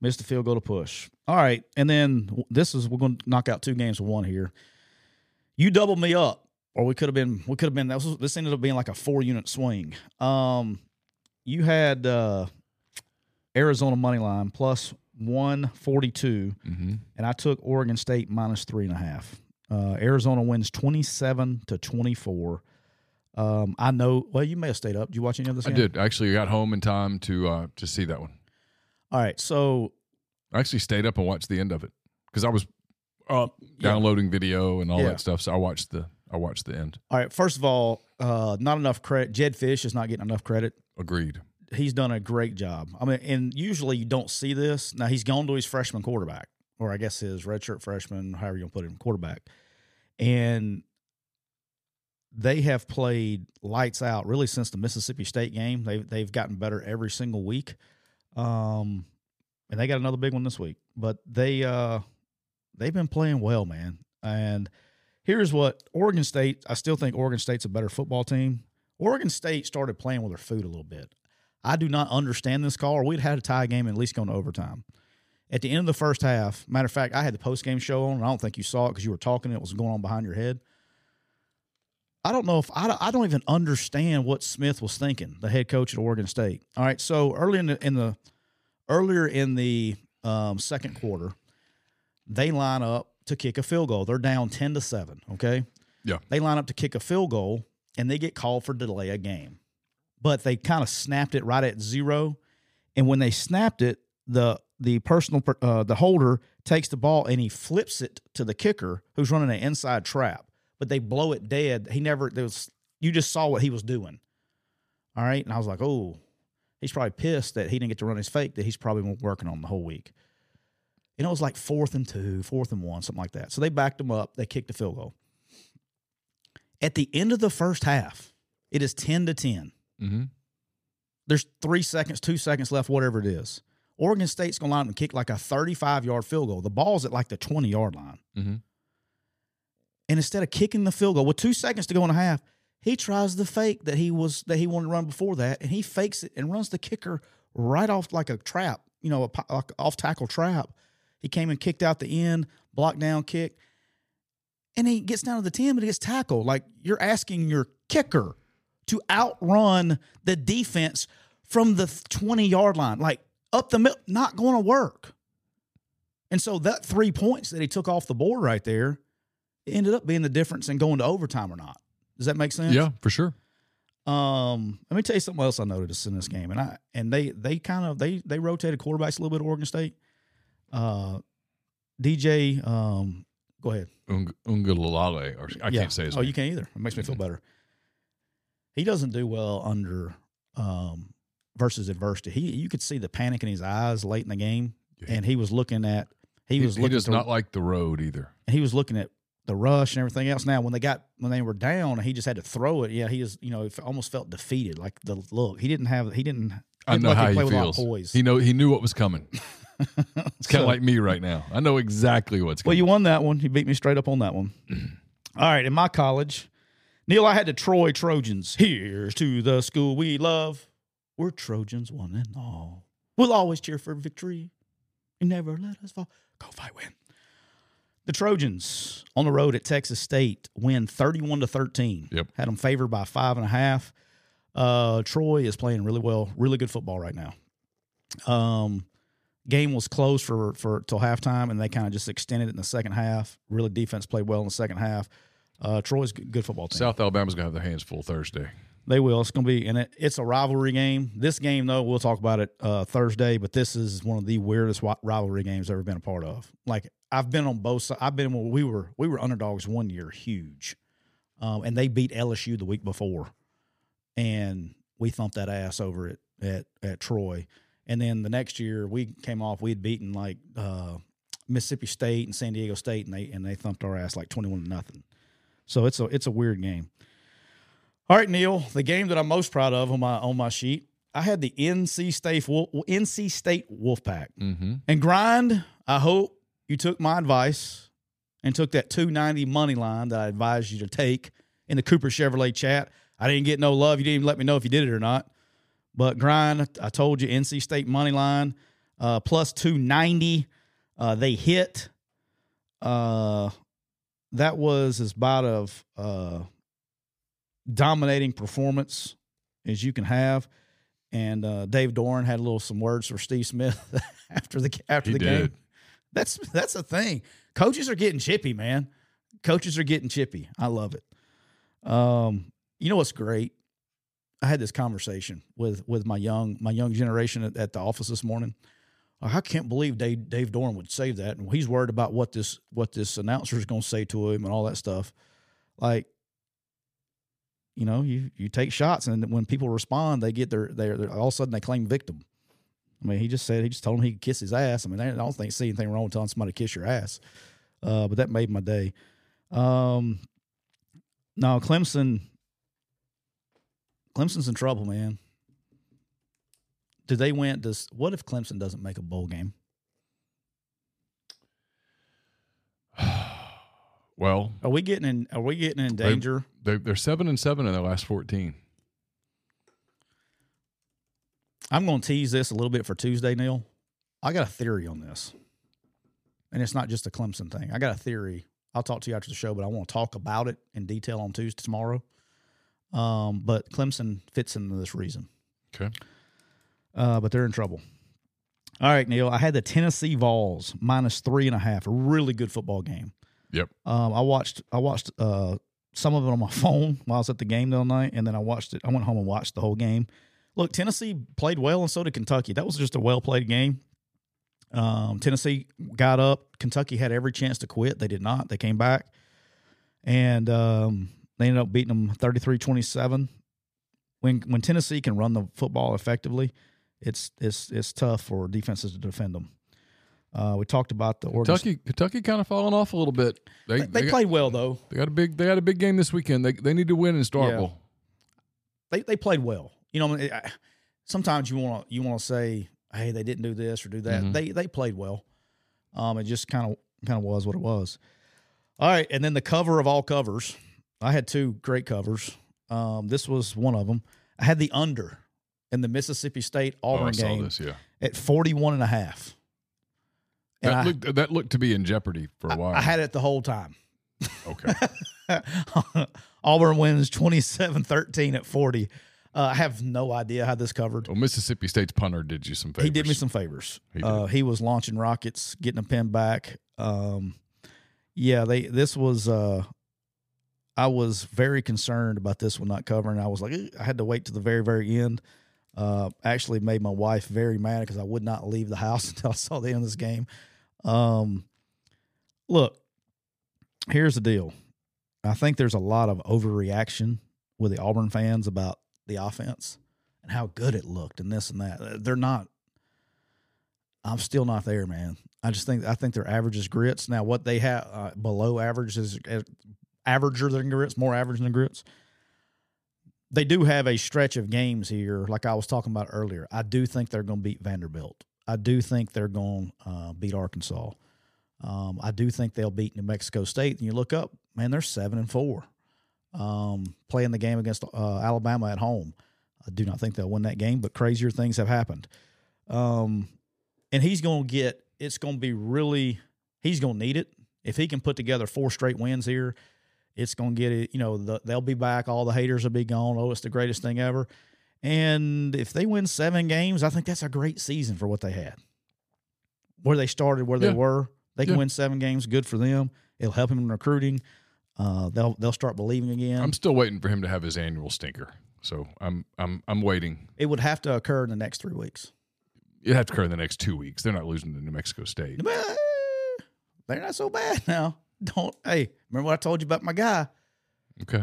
Missed the field goal to push. All right, and then this is we're going to knock out two games with one here. You doubled me up, or we could have been. We could have been. That was, this ended up being like a four-unit swing. Um, you had uh, Arizona money line plus one forty-two, mm-hmm. and I took Oregon State minus three and a half. Uh, Arizona wins twenty-seven to twenty-four. Um, I know. Well, you may have stayed up. Did you watch any of this? I game? did. Actually, I got home in time to uh, to see that one. All right, so I actually stayed up and watched the end of it because I was uh, downloading yeah. video and all yeah. that stuff. So I watched the I watched the end. All right, first of all, uh, not enough credit. Jed Fish is not getting enough credit. Agreed. He's done a great job. I mean, and usually you don't see this. Now he's gone to his freshman quarterback, or I guess his redshirt freshman, however you put him, quarterback, and they have played lights out really since the Mississippi State game. They they've gotten better every single week. Um, and they got another big one this week, but they, uh, they've been playing well, man. And here's what Oregon State, I still think Oregon State's a better football team. Oregon State started playing with their food a little bit. I do not understand this call, or we'd had a tie game and at least gone to overtime at the end of the first half. Matter of fact, I had the post game show on and I don't think you saw it cause you were talking. It was going on behind your head. I don't know if I, I don't even understand what Smith was thinking, the head coach at Oregon State. All right, so early in the, in the earlier in the um, second quarter, they line up to kick a field goal. They're down ten to seven. Okay, yeah, they line up to kick a field goal and they get called for delay a game, but they kind of snapped it right at zero. And when they snapped it, the the personal uh, the holder takes the ball and he flips it to the kicker who's running an inside trap. But they blow it dead. He never, there was, you just saw what he was doing. All right. And I was like, oh, he's probably pissed that he didn't get to run his fake that he's probably been working on the whole week. And it was like fourth and two, fourth and one, something like that. So they backed him up. They kicked the field goal. At the end of the first half, it is ten to ten. Mm-hmm. There's three seconds, two seconds left, whatever it is. Oregon State's going to line up and kick like a thirty-five yard field goal. The ball's at like the twenty yard line. Mm-hmm. And instead of kicking the field goal with two seconds to go and a half, he tries the fake that he was that he wanted to run before that, and he fakes it and runs the kicker right off like a trap, you know, a, a off tackle trap. He came and kicked out the end, blocked down kick, and he gets down to the ten, but he gets tackled. Like you're asking your kicker to outrun the defense from the twenty yard line, like up the middle, not going to work. And so that three points that he took off the board right there. It ended up being the difference in going to overtime or not. Does that make sense? Yeah, for sure. Um, let me tell you something else I noticed in this game, and I and they they kind of they they rotated quarterbacks a little bit at Oregon State. Uh, D J, um, go ahead. Ung- Ungulalale, or I yeah. can't say his. Oh, name. You can't either. It makes me feel better. He doesn't do well under um, versus adversity. He you could see the panic in his eyes late in the game, yeah. and he was looking at he was he, looking he does to, not like the road either, and he was looking at. The rush and everything else. Now, when they got when they were down, and he just had to throw it. Yeah, he is. You know, almost felt defeated. Like the look, he didn't have. He didn't. I know how he feels. He know he knew what was coming. It's kind of like me right now. I know exactly what's coming. Well, you won that one. You beat me straight up on that one. All right, in my college, Neil, I had the Troy Trojans. Here's to the school we love. We're Trojans, one and all. We'll always cheer for victory. You never let us fall. Go fight, win. The Trojans on the road at Texas State win thirty-one to thirteen. Yep. Had them favored by five and a half. Uh, Troy is playing really well, really good football right now. Um, game was close for for till halftime, and they kind of just extended it in the second half. Really, defense played well in the second half. Uh, Troy's good football team. South Alabama's going to have their hands full Thursday. They will. It's going to be, and it, it's a rivalry game. This game, though, we'll talk about it uh, Thursday. But this is one of the weirdest rivalry games I've ever been a part of. Like I've been on both sides. I've been when we were we were underdogs one year, huge, um, and they beat L S U the week before, and we thumped that ass over it at at Troy. And then the next year we came off, we had beaten like uh, Mississippi State and San Diego State, and they and they thumped our ass like twenty-one to nothing. So it's a it's a weird game. All right, Neil, the game that I'm most proud of on my on my sheet, I had the N C State N C State Wolfpack. Mm-hmm. And Grind, I hope you took my advice and took that two ninety money line that I advised you to take in the Cooper Chevrolet chat. I didn't get no love. You didn't even let me know if you did it or not. But Grind, I told you, N C State money line, uh, plus two ninety. Uh, they hit. Uh, that was as bad of uh, dominating performance as you can have. And uh, Dave Doeren had a little some words for Steve Smith after the after he the did. game. That's that's a thing. Coaches are getting chippy, man. Coaches are getting chippy. I love it. Um, you know what's great? I had this conversation with, with my young my young generation at, at the office this morning. I can't believe Dave, Dave Doeren would say that, and he's worried about what this what this announcer is going to say to him and all that stuff. Like, you know, you you take shots, and when people respond, they get their their, their all of a sudden they claim victim. I mean, he just said he just told him he could kiss his ass. I mean, I don't think see anything wrong with telling somebody to kiss your ass, uh, but that made my day. Um, now Clemson. Clemson's in trouble, man. Do they win? Does what if Clemson doesn't make a bowl game? Well, are we getting in? Are we getting in danger? They, they're seven and seven in their last fourteen. I'm going to tease this a little bit for Tuesday, Neil. I got a theory on this, and it's not just a Clemson thing. I got a theory. I'll talk to you after the show, but I want to talk about it in detail on Tuesday tomorrow. Um, but Clemson fits into this reason. Okay. Uh, but they're in trouble. All right, Neil, I had the Tennessee Vols minus three and a half, a really good football game. Yep. Um, I watched, I watched, uh, some of it on my phone while I was at the game the other night. And then I watched it. I went home and watched the whole game. Look, Tennessee played well. And so did Kentucky. That was just a well-played game. Um, Tennessee got up. Kentucky had every chance to quit. They did not. They came back and, um, they ended up beating them thirty-three twenty-seven. When when Tennessee can run the football effectively, it's it's it's tough for defenses to defend them. Uh, we talked about the Oregon Kentucky. St- Kentucky kind of falling off a little bit. They they, they, they played got, well though. They got a big they had a big game this weekend. They they need to win in Starkville. Yeah. They they played well. You know, I mean, I, sometimes you want to you want to say, hey, they didn't do this or do that. Mm-hmm. They they played well. Um, it just kind of kind of was what it was. All right, and then the cover of all covers. I had two great covers. Um, this was one of them. I had the under in the Mississippi State Auburn oh, I game saw this, yeah. at forty-one and a half. And that, I, looked, that looked to be in jeopardy for a while. I, I had it the whole time. Okay. Auburn wins twenty-seven thirteen at forty. Uh, I have no idea how this covered. Well, Mississippi State's punter did you some favors. He did me some favors. He, uh, he was launching rockets, getting a pin back. Um, yeah, they. this was uh, – I was very concerned about this one not covering. I was like, I had to wait to the very, very end. Uh, actually made my wife very mad because I would not leave the house until I saw the end of this game. Um, look, here's the deal. I think there's a lot of overreaction with the Auburn fans about the offense and how good it looked and this and that. They're not – I'm still not there, man. I just think I think their average is grits. Now, what they have uh, below average is uh, – averager than grits, more average than grits. They do have a stretch of games here, like I was talking about earlier. I do think they're going to beat Vanderbilt. I do think they're going to uh, beat Arkansas. Um, I do think they'll beat New Mexico State. And you look up, man, they're seven and four, um, playing the game against uh, Alabama at home. I do not think they'll win that game, but crazier things have happened. Um, and he's going to get. It's going to be really. He's going to need it if he can put together four straight wins here. It's going to get it, you know, the, they'll be back. All the haters will be gone. Oh, it's the greatest thing ever. And if they win seven games, I think that's a great season for what they had. where they started, where yeah. they were. They can yeah. win seven games. Good for them. It'll help him in recruiting. Uh, they'll they'll start believing again. I'm still waiting for him to have his annual stinker. So I'm I'm I'm waiting. It would have to occur in the next three weeks. It'd have to occur in the next two weeks. They're not losing to New Mexico State. They're not so bad now. Don't hey, remember what I told you about my guy? Okay.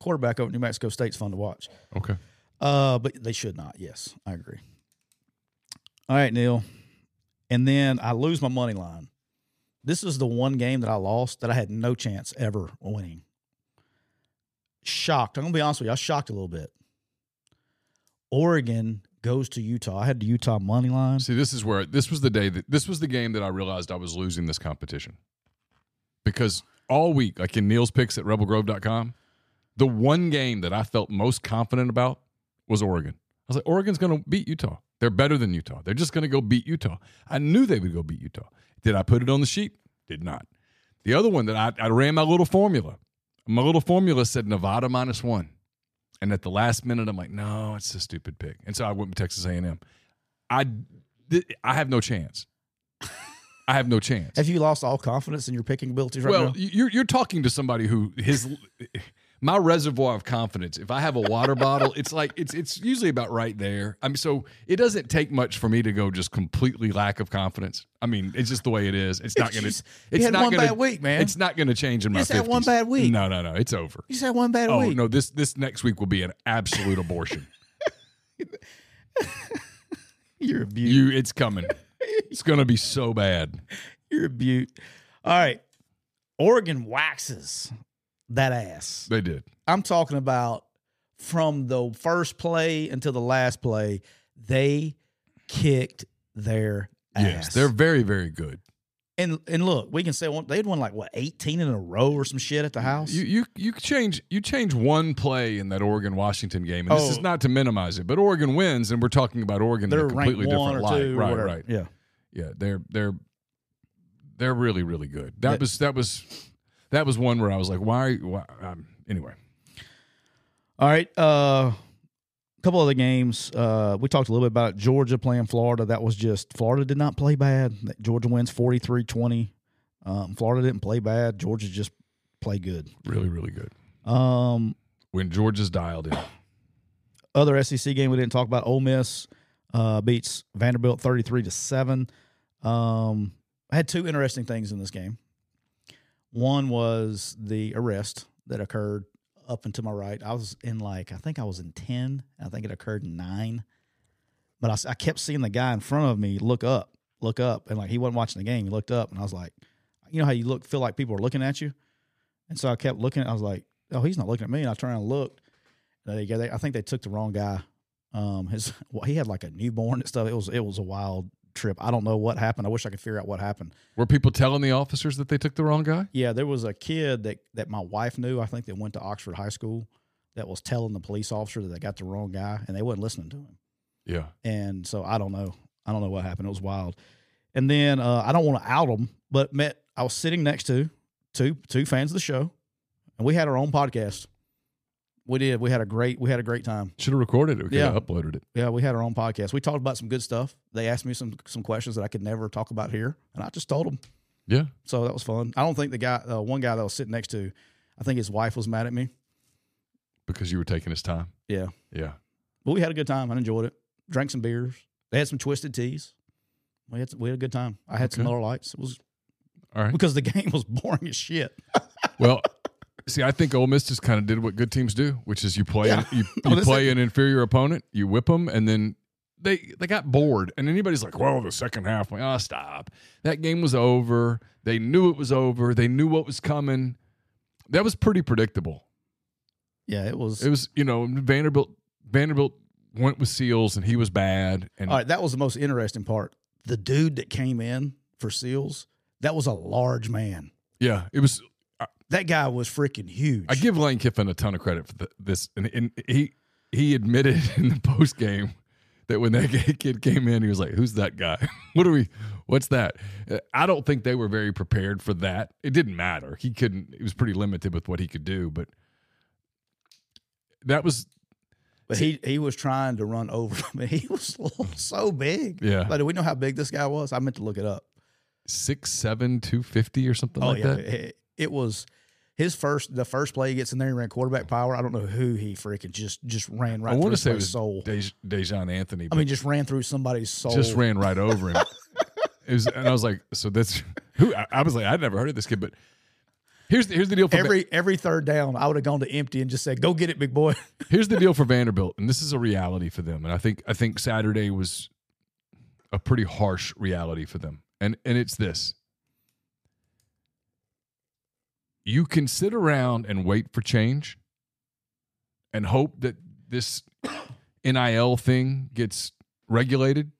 Quarterback over at New Mexico State's fun to watch. Okay. Uh, but they should not. Yes, I agree. All right, Neil. And then I lose my money line. This is the one game that I lost that I had no chance ever winning. Shocked. I'm going to be honest with you. I was shocked a little bit. Oregon goes to Utah. I had the Utah money line. See, this is where – this was the day that – this was the game that I realized I was losing this competition. Because all week, like in Neil's picks at rebel grove dot com, the one game that I felt most confident about was Oregon. I was like, Oregon's going to beat Utah. They're better than Utah. They're just going to go beat Utah. I knew they would go beat Utah. Did I put it on the sheet? Did not. The other one that I, I ran my little formula. My little formula said Nevada minus one. And at the last minute, I'm like, no, it's a stupid pick. And so I went with Texas A and M. I, I have no chance. I have no chance. Have you lost all confidence in your picking abilities right well, now? Well, you're, you're talking to somebody who his my reservoir of confidence, if I have a water bottle, it's like it's it's usually about right there. I mean, so it doesn't take much for me to go just completely lack of confidence. I mean, it's just the way it is. It's not going to. It's you had not one gonna, bad week, man. It's not going to change in you my. You just had fifties. One bad week. No, no, no. It's over. You just had one bad oh, week. Oh no! This this next week will be an absolute abortion. You're a beaut. You. It's coming. It's going to be so bad. You're a beaut. All right. Oregon waxes that ass. They did. I'm talking about from the first play until the last play, they kicked their ass. Yes, they're very, very good. And and look, we can say well, they'd won like, what, eighteen in a row or some shit at the house? You you you change you change one play in that Oregon-Washington game, and oh. this is not to minimize it, but Oregon wins, and we're talking about Oregon they're in a completely different light. Right, whatever. Right. Yeah. Yeah, they're they're they're really, really good. That, that was that was that was one where I was like, why, why um, anyway. All right. Uh couple other games. Uh, we talked a little bit about Georgia playing Florida. That was just, Florida did not play bad. Georgia wins forty-three twenty. Um, Florida didn't play bad. Georgia just played good. Really, really good. Um, when Georgia's dialed in. Other S E C game we didn't talk about, Ole Miss uh, beats Vanderbilt thirty-three to seven. Um, I had two interesting things in this game. One was the arrest that occurred up and to my right. I was in like, I think I was in ten. I think it occurred in nine. But I, I kept seeing the guy in front of me look up, look up. And like, he wasn't watching the game. He looked up and I was like, you know how you look, feel like people are looking at you? And so I kept looking. I was like, oh, he's not looking at me. And I turned and looked. And they, they, I think they took the wrong guy. Um, his well, he had like a newborn and stuff. It was, it was a wild trip. I don't know what happened. I wish I could figure out what happened. Were people telling the officers that they took the wrong guy? Yeah, there was a kid that, that my wife knew, I think that went to Oxford High School, that was telling the police officer that they got the wrong guy, and they wasn't listening to him. Yeah. And so I don't know. I don't know what happened. It was wild. And then uh, I don't want to out them, but met. I was sitting next to two two fans of the show, and we had our own podcast. We did. We had a great we had a great time. Should have recorded it. We could yeah. have uploaded it. Yeah, we had our own podcast. We talked about some good stuff. They asked me some some questions that I could never talk about here, and I just told them. Yeah. So that was fun. I don't think the guy, uh, one guy that I was sitting next to, I think his wife was mad at me. Because you were taking his time? Yeah. Yeah. But we had a good time. I enjoyed it. Drank some beers. They had some Twisted Teas. We had some, we had a good time. I had okay. some Miller Lights. It was all right. Because the game was boring as shit. Well, see, I think Ole Miss just kind of did what good teams do, which is you play yeah. you, you play an inferior opponent, you whip them, and then they they got bored. And anybody's like, well, the second half, like, oh, stop. That game was over. They knew it was over. They knew what was coming. That was pretty predictable. Yeah, it was. It was, you know, Vanderbilt Vanderbilt went with Seals, and he was bad. And all right, that was the most interesting part. The dude that came in for Seals, that was a large man. Yeah, it was. That guy was freaking huge. I give Lane Kiffin a ton of credit for the, this. And, and he he admitted in the post game that when that kid came in, he was like, who's that guy? What are we? What's that? I don't think they were very prepared for that. It didn't matter. He couldn't. He was pretty limited with what he could do. But that was But he he was trying to run over me. He was so big. Yeah. Like, do we know how big this guy was? I meant to look it up. six seven, two fifty or something oh, like yeah. that? It, it was his first, the first play he gets in there, he ran quarterback power. I don't know who he freaking just just ran right I through somebody's soul. I want to say it was Dejon Anthony. I mean, just ran through somebody's soul. Just ran right over him. It was, and I was like, so that's who? I, I was like, I'd never heard of this kid, but here's the, here's the deal. For every, every third down, I would have gone to empty and just said, go get it, big boy. Here's the deal for Vanderbilt, and this is a reality for them. And I think I think Saturday was a pretty harsh reality for them. And and it's this. You can sit around and wait for change and hope that this N I L thing gets regulated.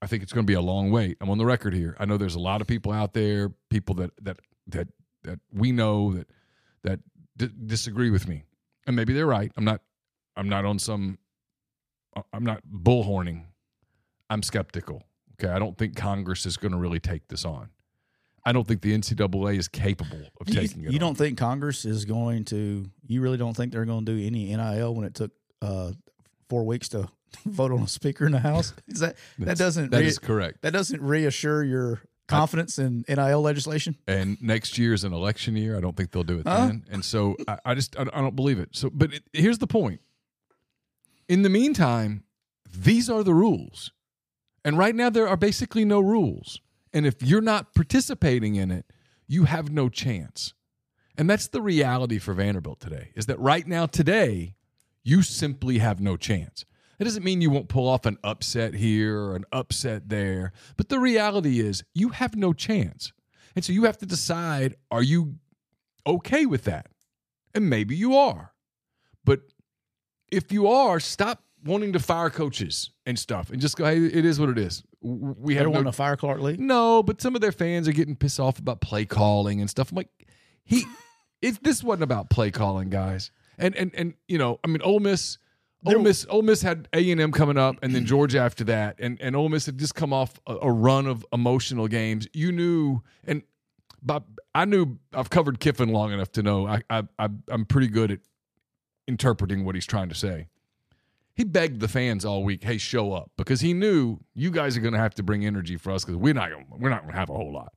I think it's going to be a long wait. I'm on the record here. I know there's a lot of people out there, people that that that that we know that that d- disagree with me, and maybe they're right. I'm not. I'm not on some. I'm not bullhorning. I'm skeptical. Okay, I don't think Congress is going to really take this on. I don't think the N C double A is capable of you, taking it. You on. Don't think Congress is going to? You really don't think they're going to do any N I L when it took uh, four weeks to vote on a speaker in the House? Is that that doesn't that re- is correct. That doesn't reassure your confidence I, in N I L legislation. And next year is an election year. I don't think they'll do it uh-huh. then. And so I, I just I don't believe it. So, but it, here's the point. In the meantime, these are the rules, and right now there are basically no rules. And if you're not participating in it, you have no chance. And that's the reality for Vanderbilt today. Is that right now today, you simply have no chance. That doesn't mean you won't pull off an upset here or an upset there. But the reality is you have no chance. And so you have to decide, are you okay with that? And maybe you are. But if you are, stop wanting to fire coaches and stuff and just go, hey, it is what it is. We have don't no, want to fire Clark Lee? No, but some of their fans are getting pissed off about play calling and stuff. I'm like, he, it, this wasn't about play calling, guys. And, and, and you know, I mean, Ole Miss – Ole Miss, Ole Miss had A and M coming up and then Georgia after that. And, and Ole Miss had just come off a, a run of emotional games. You knew, and Bob, I knew I've covered Kiffin long enough to know I, I, I, I'm pretty good at interpreting what he's trying to say. He begged the fans all week, hey, show up, because he knew you guys are going to have to bring energy for us because we're not gonna, we're not going to have a whole lot.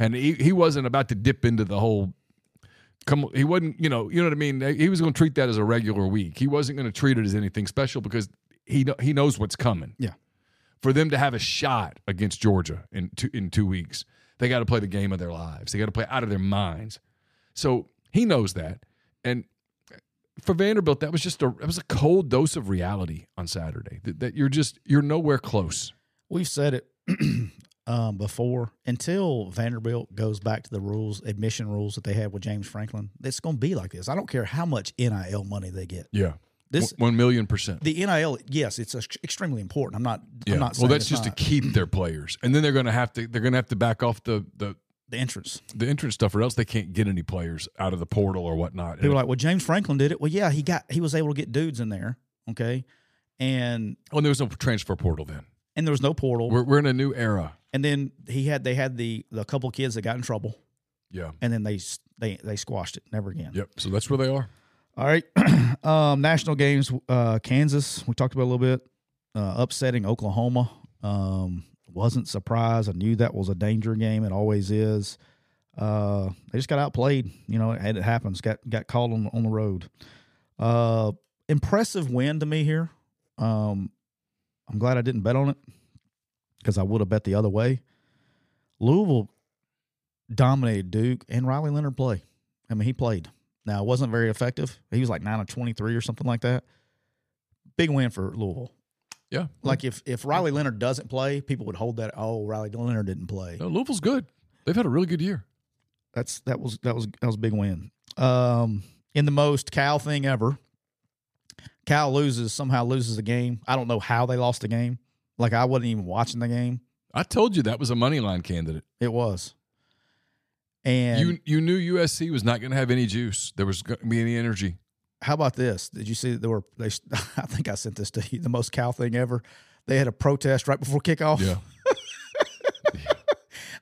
And he, he wasn't about to dip into the whole Come, he wasn't, you know, you know what I mean? He was going to treat that as a regular week. He wasn't going to treat it as anything special because he he knows what's coming. Yeah. For them to have a shot against Georgia in two, in two weeks, they got to play the game of their lives. They got to play out of their minds. So he knows that. And for Vanderbilt, that was just a, that was a cold dose of reality on Saturday. That, that you're just, you're nowhere close. We've said it. Um, before, until Vanderbilt goes back to the rules, admission rules that they had with James Franklin, it's going to be like this. I don't care how much N I L money they get. Yeah, this one million percent. The N I L, yes, it's a, extremely important. I'm not. Yeah. I'm not well, that's just not, to keep their players, and then they're going to have to. They're going to have to back off the the the entrance, the entrance stuff, or else they can't get any players out of the portal or whatnot. People are like, well, James Franklin did it. Well, yeah, he got he was able to get dudes in there. Okay, and oh, and there was no transfer portal then. And there was no portal. We're, we're in a new era. And then he had they had the the couple kids that got in trouble. Yeah. And then they they they squashed it. Never again. Yep. So that's where they are. All right. um, national games. Uh, Kansas. We talked about a little bit. Uh, upsetting Oklahoma. Um, wasn't surprised. I knew that was a danger game. It always is. Uh, they just got outplayed. You know, it, it happens. Got got called on on the road. Uh, impressive win to me here. Um, I'm glad I didn't bet on it because I would have bet the other way. Louisville dominated Duke, and Riley Leonard play. I mean, he played. Now, it wasn't very effective. He was like nine of twenty-three or something like that. Big win for Louisville. Yeah. Like, if, if Riley Leonard doesn't play, people would hold that, oh, Riley Leonard didn't play. No, Louisville's good. They've had a really good year. That's That was that was, that was a big win. Um, in the most Cal thing ever, Cal loses, somehow loses the game. I don't know how they lost the game. Like, I wasn't even watching the game. I told you that was a money line candidate. It was. And you you knew U S C was not going to have any juice. There was going to be any energy. How about this? Did you see that there were, they, I think I sent this to you, the most Cal thing ever. They had a protest right before kickoff. Yeah. yeah.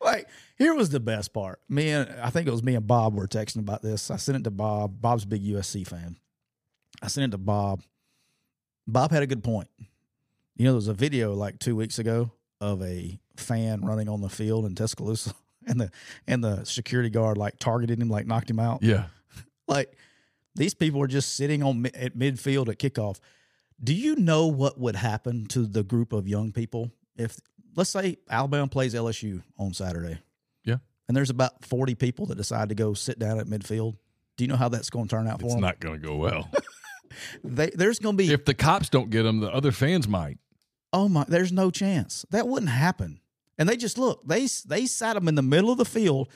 Like, here was the best part. Me and, I think it was me and Bob were texting about this. I sent it to Bob. Bob's a big U S C fan. I sent it to Bob. Bob had a good point. You know, there was a video like two weeks ago of a fan running on the field in Tuscaloosa, and the and the security guard like targeted him, like knocked him out. Yeah. Like, these people are just sitting on at midfield at kickoff. Do you know what would happen to the group of young people if, let's say, Alabama plays L S U on Saturday? Yeah. And there's about forty people that decide to go sit down at midfield. Do you know how that's going to turn out for it's them? It's not going to go well. they, there's going to be – If the cops don't get them, the other fans might. Oh, my – there's no chance. That wouldn't happen. And they just – look, they, they sat them in the middle of the field,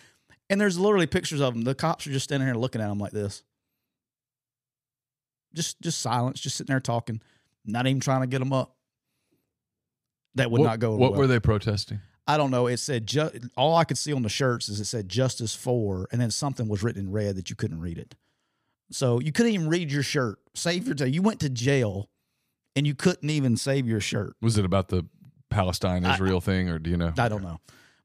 and there's literally pictures of them. The cops are just standing here looking at them like this. Just just silence, just sitting there talking, not even trying to get them up. That would what, not go well. What were they protesting? I don't know. It said ju- – all I could see on the shirts is it said justice for, and then something was written in red that you couldn't read it. So you couldn't even read your shirt. Save your t- – you went to jail, and you couldn't even save your shirt. Was it about the Palestine-Israel I, thing, or do you know? I don't know.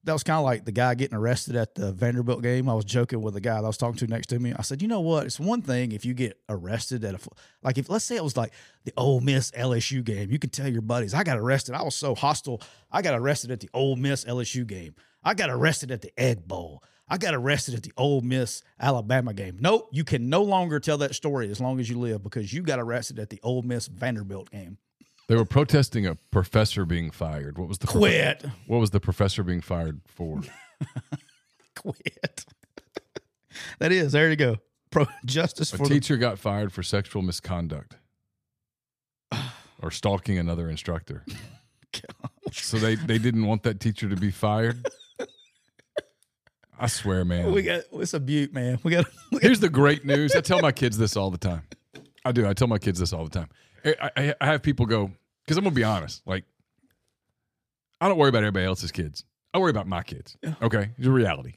That was kind of like the guy getting arrested at the Vanderbilt game. I was joking with the guy that I was talking to next to me. I said, you know what? It's one thing if you get arrested at a – like if let's say it was like the Ole Miss L S U game. You can tell your buddies, I got arrested. I was so hostile. I got arrested at the Ole Miss L S U game. I got arrested at the Egg Bowl. I got arrested at the Ole Miss Alabama game. Nope, you can no longer tell that story as long as you live because you got arrested at the Ole Miss Vanderbilt game. They were protesting a professor being fired. What was the quit? Prof- what was the professor being fired for? Quit. That is there. You go. Pro justice. A for teacher the- got fired for sexual misconduct or stalking another instructor. So they, they didn't want that teacher to be fired. I swear, man. We got it's a beaut, man. We got. We got- Here's the great news. I tell my kids this all the time. I do. I tell my kids this all the time. I, I have people go, because I'm going to be honest, like, I don't worry about everybody else's kids. I worry about my kids. Yeah. Okay? It's a reality.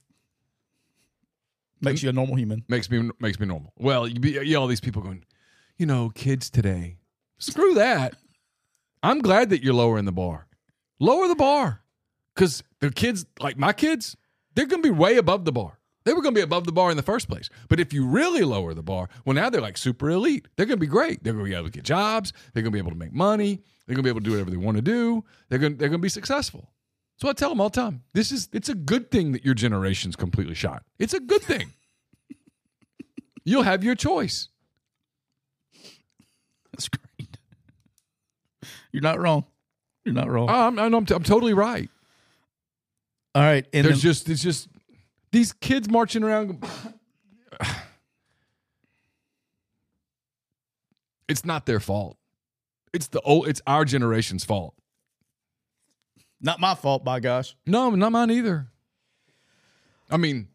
Makes and you a normal human. Makes me makes me normal. Well, you, be, you get all these people going, you know, kids today. Screw that. I'm glad that you're lowering the bar. Lower the bar. Because the kids, like my kids, they're going to be way above the bar. They were going to be above the bar in the first place. But if you really lower the bar, well, now they're like super elite. They're going to be great. They're going to be able to get jobs. They're going to be able to make money. They're going to be able to do whatever they want to do. They're going to, they're going to be successful. So I tell them all the time, this is it's a good thing that your generation's completely shot. It's a good thing. You'll have your choice. That's great. You're not wrong. You're not wrong. I'm, I'm, I'm, t- I'm totally right. All right. And There's then- just, it's just. These kids marching around. It's not their fault. It's the old, it's our generation's fault. Not my fault, by gosh. No, not mine either. I mean,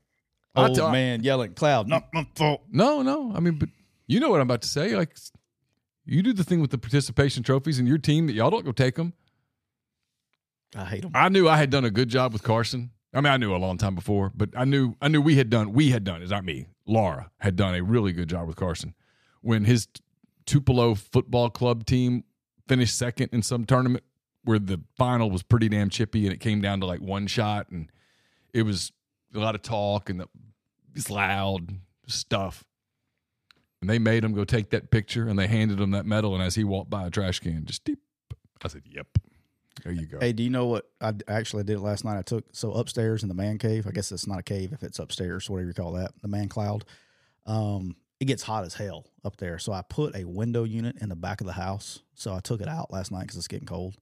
old I t- man yelling cloud. Not my fault. No, no. I mean, but you know what I'm about to say. Like, you do the thing with the participation trophies and your team that y'all don't go take them. I hate them. I knew I had done a good job with Carson. I mean, I knew a long time before, but I knew I knew we had done, we had done, it's not me, Laura had done a really good job with Carson. When his Tupelo football club team finished second in some tournament where the final was pretty damn chippy and it came down to like one shot and it was a lot of talk and the, it's loud stuff. And they made him go take that picture and they handed him that medal. And as he walked by a trash can, just deep, I said, yep. There you go. Hey, do you know what I actually did last night? I took so upstairs in the man cave. I guess it's not a cave if it's upstairs, whatever you call that, the man cloud. Um, it gets hot as hell up there. So I put a window unit in the back of the house. So I took it out last night because it's getting cold.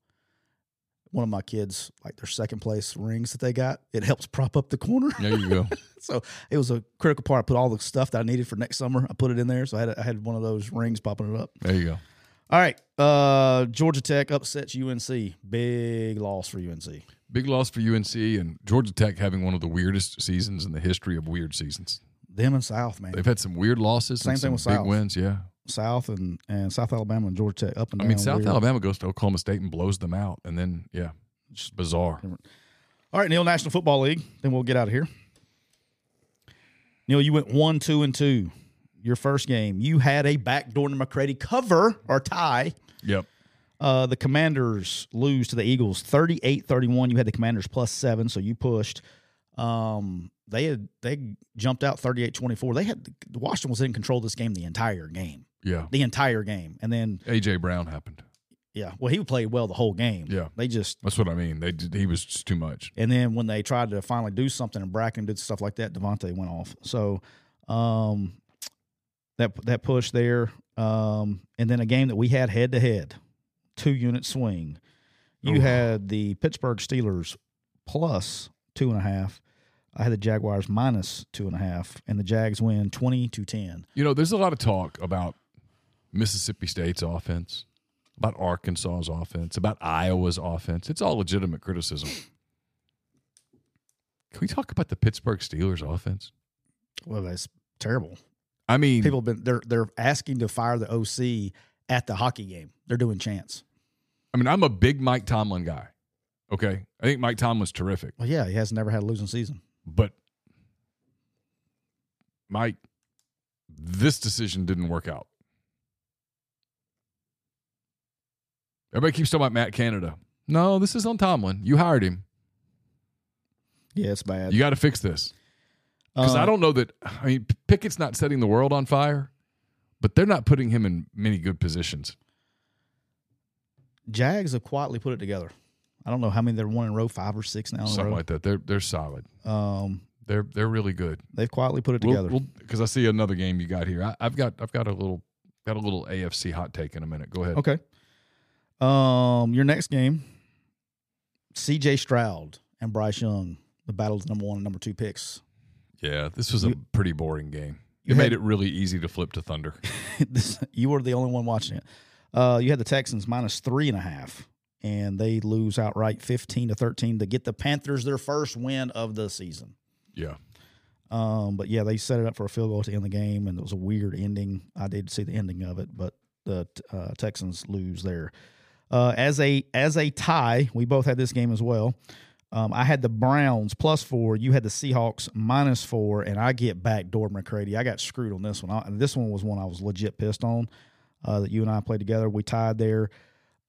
One of my kids, like their second place rings that they got, it helps prop up the corner. There you go. So it was a critical part. I put all the stuff that I needed for next summer. I put it in there. So I had I had one of those rings popping it up. There you go. All right, uh, Georgia Tech upsets U N C. Big loss for U N C. Big loss for U N C, and Georgia Tech having one of the weirdest seasons in the history of weird seasons. Them and South, man. They've had some weird losses. Same and thing some with South. Big wins, yeah. South and, and South Alabama and Georgia Tech up and down. I mean, South weird. Alabama goes to Oklahoma State and blows them out, and then, yeah, just bizarre. All right, Neil, National Football League. Then we'll get out of here. Neil, you went one, two, and two. Your first game, you had a backdoor to McCready cover or tie. Yep. Uh, the Commanders lose to the Eagles thirty-eight thirty-one. You had the Commanders plus seven, so you pushed. Um, they had they jumped out thirty-eight twenty-four. They had Washington was in control of this game the entire game. Yeah. The entire game. And then A J Brown happened. Yeah. Well, he played well the whole game. Yeah. They just. That's what I mean. They did, he was just too much. And then when they tried to finally do something and Bracken did stuff like that, Devontae went off. So um, that that push there. Um, and then a game that we had head to head, two unit swing. You Ooh. had the Pittsburgh Steelers plus two and a half. I had the Jaguars minus two and a half, and the Jags win twenty to ten. You know, there's a lot of talk about Mississippi State's offense, about Arkansas's offense, about Iowa's offense. It's all legitimate criticism. Can we talk about the Pittsburgh Steelers offense? Well, that's terrible. I mean, people have been they're they're asking to fire the O C at the hockey game. They're doing chants. I mean, I'm a big Mike Tomlin guy. Okay, I think Mike Tomlin's terrific. Well, yeah, he has never had a losing season. But, Mike, this decision didn't work out. Everybody keeps talking about Matt Canada. No, this is on Tomlin. You hired him. Yeah, it's bad. You got to fix this. Because uh, I don't know that – I mean, Pickett's not setting the world on fire, but they're not putting him in many good positions. Jags have quietly put it together. I don't know how many they're one in row, five or six now. Something like that. They're they're solid. Um, they're they're really good. They've quietly put it together. Because I see another game you got here. I, I've got I've got a little got a little A F C hot take in a minute. Go ahead. Okay. Um, your next game, C J Stroud and Bryce Young, the battle of number one and number two picks. Yeah, this was you, a pretty boring game. You it had, made it really easy to flip to Thunder. this, you were the only one watching it. Uh, you had the Texans minus three and a half. And they lose outright fifteen to thirteen to get the Panthers their first win of the season. Yeah. Um, but, yeah, they set it up for a field goal to end the game, and it was a weird ending. I did see the ending of it, but the uh, Texans lose there. Uh, as a as a tie, we both had this game as well. Um, I had the Browns plus four. You had the Seahawks minus four, and I get backdoor McCready. I got screwed on this one. I, this one was one I was legit pissed on uh, that you and I played together. We tied there.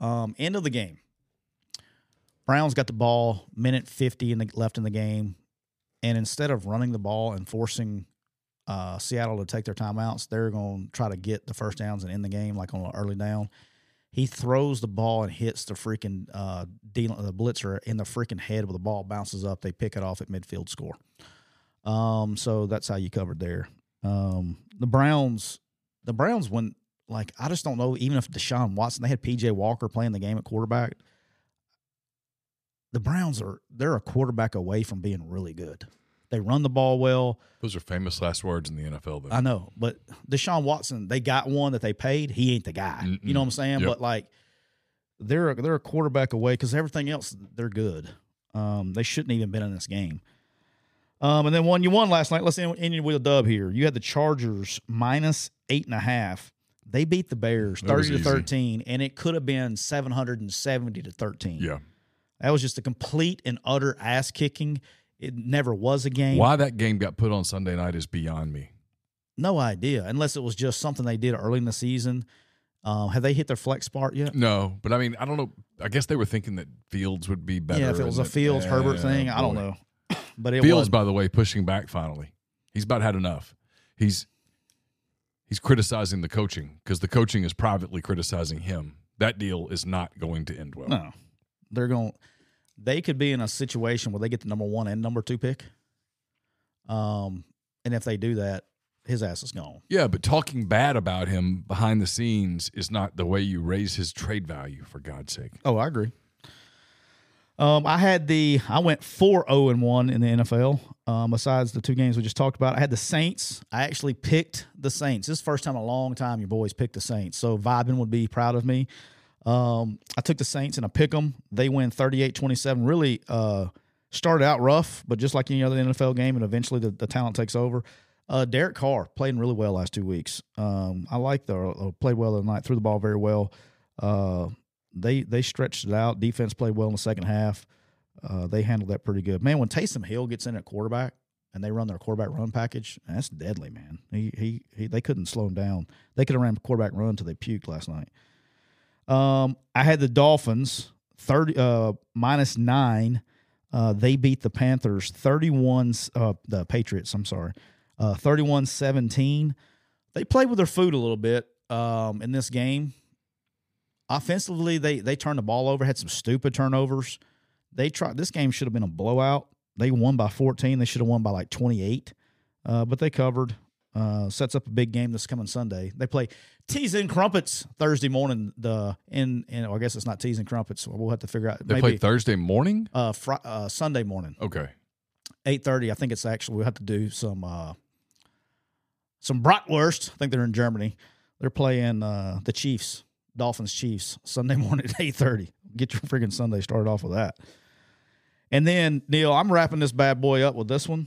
Um, end of the game. Browns got the ball, minute fifty in the, left in the game, and instead of running the ball and forcing uh, Seattle to take their timeouts, they're going to try to get the first downs and end the game like on an early down. He throws the ball and hits the freaking uh, D, the blitzer in the freaking head with the ball, bounces up. They pick it off at midfield, score. Um, so that's how you covered there. Um, the Browns, the Browns went, like, I just don't know, even if Deshaun Watson, they had P J Walker playing the game at quarterback. The Browns are they're a quarterback away from being really good. They run the ball well. Those are famous last words in the N F L, though. I know, but Deshaun Watson, they got one that they paid. He ain't the guy. Mm-mm. You know what I'm saying? Yep. But like, they're a, they're a quarterback away because everything else they're good. Um, they shouldn't even been in this game. Um, and then one you won last night. Let's end, end with a dub here. You had the Chargers minus eight and a half. They beat the Bears thirty to thirteen, and it could have been seven hundred and seventy to thirteen. Yeah. That was just a complete and utter ass-kicking. It never was a game. Why that game got put on Sunday night is beyond me. No idea, unless it was just something they did early in the season. Uh, have they hit their flex part yet? No, but, I mean, I don't know. I guess they were thinking that Fields would be better. Yeah, if it was a Fields-Herbert thing, I don't know. But it Fields, wasn't. By the way, pushing back finally. He's about had enough. He's, he's criticizing the coaching because the coaching is privately criticizing him. That deal is not going to end well. No. They're going. They could be in a situation where they get the number one and number two pick. Um, and if they do that, his ass is gone. Yeah, but talking bad about him behind the scenes is not the way you raise his trade value. For God's sake. Oh, I agree. Um, I had the I went four zero and one in the N F L. Um, besides the two games we just talked about, I had the Saints. I actually picked the Saints. This is the first time in a long time your boys picked the Saints. So Vibin would be proud of me. Um, I took the Saints and I pick them. They win thirty-eight twenty-seven. Really uh, started out rough, but just like any other N F L game, and eventually the, the talent takes over. Uh, Derek Carr played really well last two weeks. Um, I like the uh, played well the night, threw the ball very well. Uh, they they stretched it out. Defense played well in the second half. Uh, they handled that pretty good. Man, when Taysom Hill gets in at quarterback and they run their quarterback run package, that's deadly, man. He he, he they couldn't slow him down. They could have ran quarterback run until they puked last night. Um, I had the Dolphins thirty uh, minus nine. Uh, they beat the Panthers thirty-one. Uh, the Patriots, I'm sorry, uh, thirty-one seventeen. They played with their food a little bit. um, in this game. Offensively, they they turned the ball over, had some stupid turnovers. They tried. This game should have been a blowout. They won by fourteen. They should have won by like twenty-eight, uh, but they covered. Uh, sets up a big game this coming Sunday. They play Teas and Crumpets Thursday morning. The in, in well, I guess it's not Teas and Crumpets. We'll have to figure out. They maybe, play Thursday morning. Uh, fr- uh, Sunday morning. Okay, eight thirty. I think it's actually we'll have to do some uh, some bratwurst. I think they're in Germany. They're playing uh, the Chiefs, Dolphins Chiefs Sunday morning at eight thirty. Get your freaking Sunday started off with that. And then Neil, I'm wrapping this bad boy up with this one.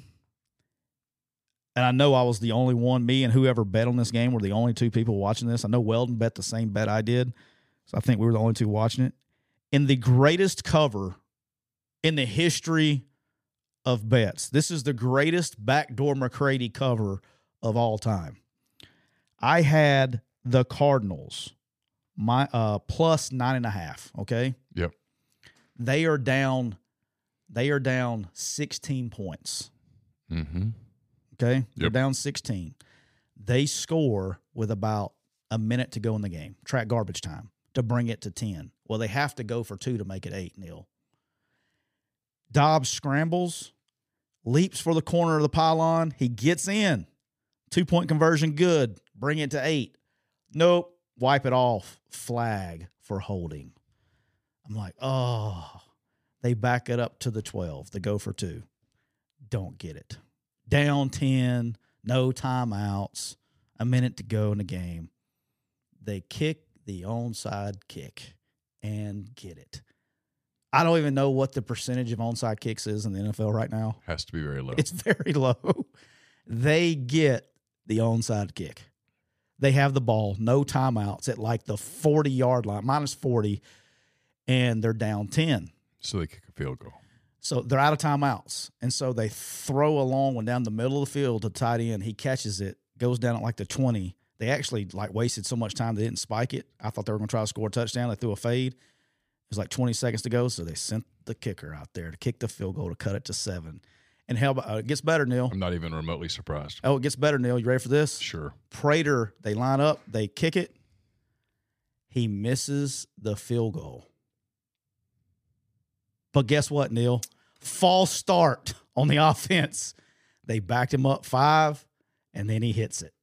And I know I was the only one, me and whoever bet on this game were the only two people watching this. I know Weldon bet the same bet I did, so I think we were the only two watching it. In the greatest cover in the history of bets, this is the greatest backdoor McCready cover of all time. I had the Cardinals my uh, plus nine and a half, okay? Yep. They are down, they are down sixteen points. Mm-hmm. Okay, they're yep. down sixteen. They score with about a minute to go in the game, track garbage time, to bring it to ten. Well, they have to go for two to make it eight, Neil. Dobbs scrambles, leaps for the corner of the pylon. He gets in. Two-point conversion, good. Bring it to eight. Nope, wipe it off. Flag for holding. I'm like, oh. They back it up to the twelve. They go for two. Don't get it. Down ten, no timeouts, a minute to go in the game. They kick the onside kick and get it. I don't even know what the percentage of onside kicks is in the N F L right now. Has to be very low. It's very low. They get the onside kick. They have the ball, no timeouts at like the forty-yard line, minus forty, and they're down ten. So they kick a field goal. So they're out of timeouts, and so they throw a long one down the middle of the field to tight end. He catches it, goes down at like the twenty. They actually like wasted so much time they didn't spike it. I thought they were going to try to score a touchdown. They threw a fade. It was like twenty seconds to go, so they sent the kicker out there to kick the field goal to cut it to seven. And hell, uh, it gets better, Neil. I'm not even remotely surprised. Oh, it gets better, Neil. You ready for this? Sure. Prater, they line up, they kick it. He misses the field goal. But guess what, Neil? False start on the offense. They backed him up five, and then he hits it.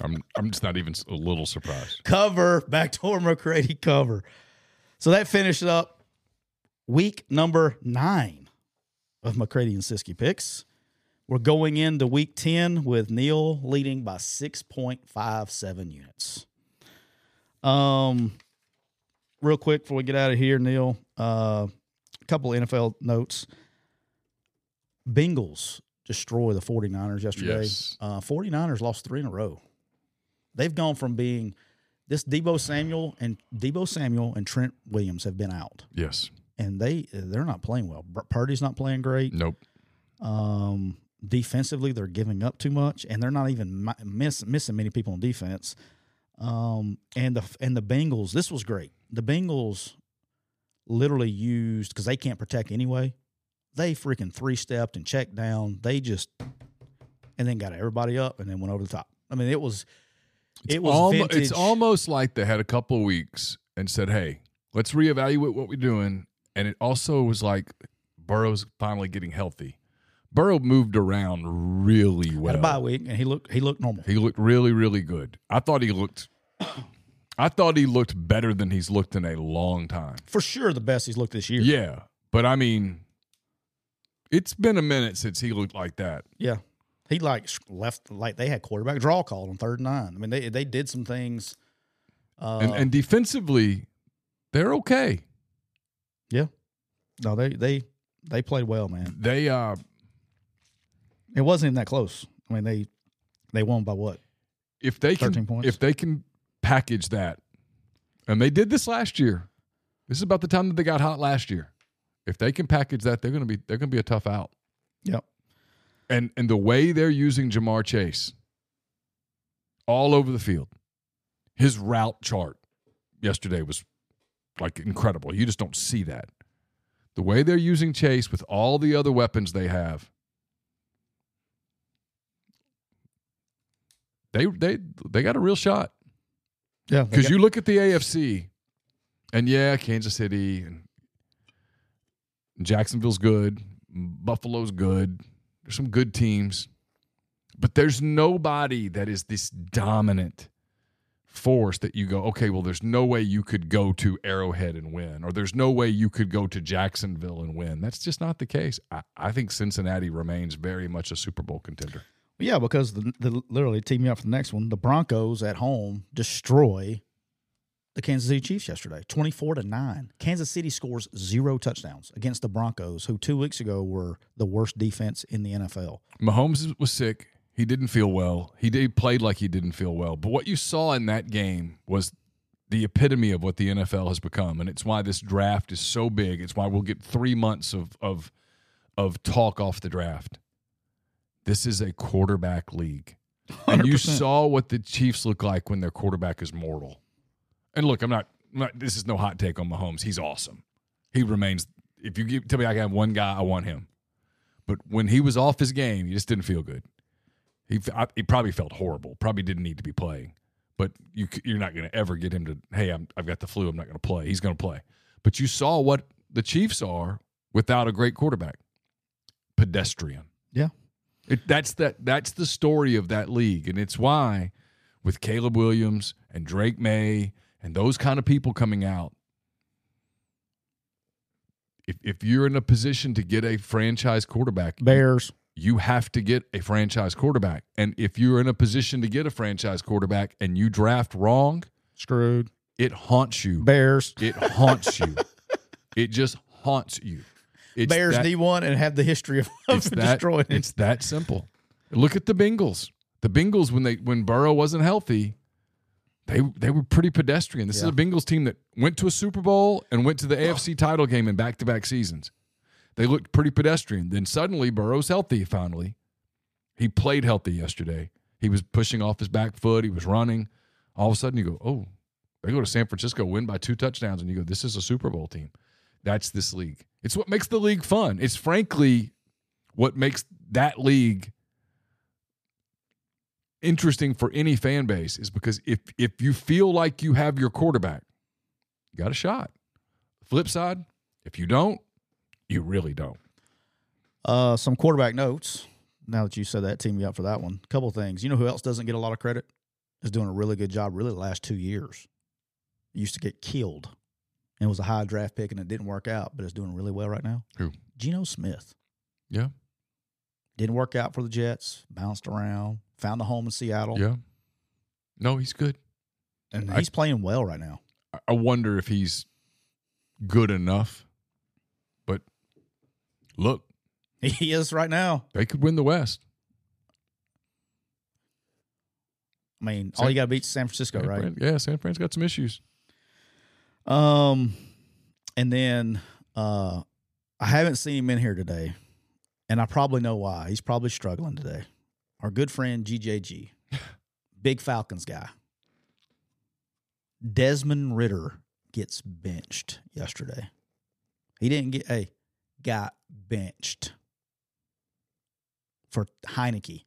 I'm I'm just not even a little surprised. Cover, backdoor McCready cover. So that finished up week number nine of McCready and Siskey picks. We're going into week ten with Neil leading by six point five seven units. Um. Real quick before we get out of here, Neil, uh, a couple of N F L notes. Bengals destroy the forty-niners yesterday. Yes. Uh, forty-niners lost three in a row. They've gone from being this Debo Samuel and Debo Samuel and Trent Williams have been out. Yes. And they, they're not playing well. Purdy's not playing great. Nope. Um, defensively, they're giving up too much, and they're not even miss, missing many people on defense. Um, and the and the Bengals, this was great. The Bengals literally used, because they can't protect anyway, they freaking three-stepped and checked down. They just, and then got everybody up and then went over the top. I mean, it was, it's it was al- vintage. It's almost like they had a couple of weeks and said, hey, let's reevaluate what we're doing. And it also was like Burrow's finally getting healthy. Burrow moved around really well. Had a bye week, and he looked, he looked normal. He looked really, really good. I thought he looked... I thought he looked better than he's looked in a long time. For sure the best he's looked this year. Yeah, but I mean, it's been a minute since he looked like that. Yeah. He like left, like they had quarterback draw called on third and nine. I mean, they they did some things. Uh, and, and defensively, they're okay. Yeah. No, they they, they played well, man. They uh, it wasn't even that close. I mean, they they won by what? If they thirteen can, points? If they can package that, and they did this last year. This is about the time that they got hot last year. If they can package that, they're going to be they're going to be a tough out. Yep. And and the way they're using Jamar Chase all over the field, his route chart yesterday was like incredible. You just don't see that. The way they're using Chase with all the other weapons they have, they they they got a real shot. Yeah, because got- you look at the A F C, and yeah, Kansas City and Jacksonville's good, Buffalo's good. There's some good teams, but there's nobody that is this dominant force that you go, okay, well, there's no way you could go to Arrowhead and win, or there's no way you could go to Jacksonville and win. That's just not the case. I, I think Cincinnati remains very much a Super Bowl contender. Yeah, because the, the literally team you up for the next one, the Broncos at home destroy the Kansas City Chiefs yesterday, twenty-four to nine. Kansas City scores zero touchdowns against the Broncos, who two weeks ago were the worst defense in the N F L. Mahomes was sick. He didn't feel well. He did, played like he didn't feel well. But what you saw in that game was the epitome of what the N F L has become, and it's why this draft is so big. It's why we'll get three months of of, of talk off the draft. This is a quarterback league. And you saw what the Chiefs look like when their quarterback is mortal. And look, I'm not, I'm not – this is no hot take on Mahomes. He's awesome. He remains – if you give, tell me I can have one guy, I want him. But when he was off his game, he just didn't feel good. He, I, he probably felt horrible, probably didn't need to be playing. But you, you're not going to ever get him to, hey, I'm, I've got the flu, I'm not going to play. He's going to play. But you saw what the Chiefs are without a great quarterback. Pedestrian. Yeah. It, that's that. That's the story of that league, and it's why with Caleb Williams and Drake May and those kind of people coming out, if if you're in a position to get a franchise quarterback, Bears, you have to get a franchise quarterback. And if you're in a position to get a franchise quarterback and you draft wrong, screwed. It haunts you. Bears. It haunts you. It just haunts you. It's Bears that, D one and have the history of, of destroying it. It's that simple. Look at the Bengals. The Bengals, when they when Burrow wasn't healthy, they they were pretty pedestrian. This yeah. is a Bengals team that went to a Super Bowl and went to the A F C title game in back-to-back seasons. They looked pretty pedestrian. Then suddenly Burrow's healthy finally. He played healthy yesterday. He was pushing off his back foot. He was running. All of a sudden you go, oh, they go to San Francisco, win by two touchdowns, and you go, this is a Super Bowl team. That's this league. It's what makes the league fun. It's frankly what makes that league interesting for any fan base is because if if you feel like you have your quarterback, you got a shot. Flip side, if you don't, you really don't. Uh, some quarterback notes. Now that you said that, team me up for that one. A couple things. You know who else doesn't get a lot of credit? Is doing a really good job really the last two years. Used to get killed. And it was a high draft pick, and it didn't work out, but it's doing really well right now. Who? Geno Smith. Yeah. Didn't work out for the Jets. Bounced around. Found a home in Seattle. Yeah. No, he's good. And I, he's playing well right now. I wonder if he's good enough. But, look. He is right now. They could win the West. I mean, San, all you got to beat is San Francisco, San right? Fran, yeah, San Fran's got some issues. Um, and then uh, I haven't seen him in here today, and I probably know why. He's probably struggling today. Our good friend G J G, big Falcons guy. Desmond Ridder gets benched yesterday. He didn't get, hey, got benched for Heineke.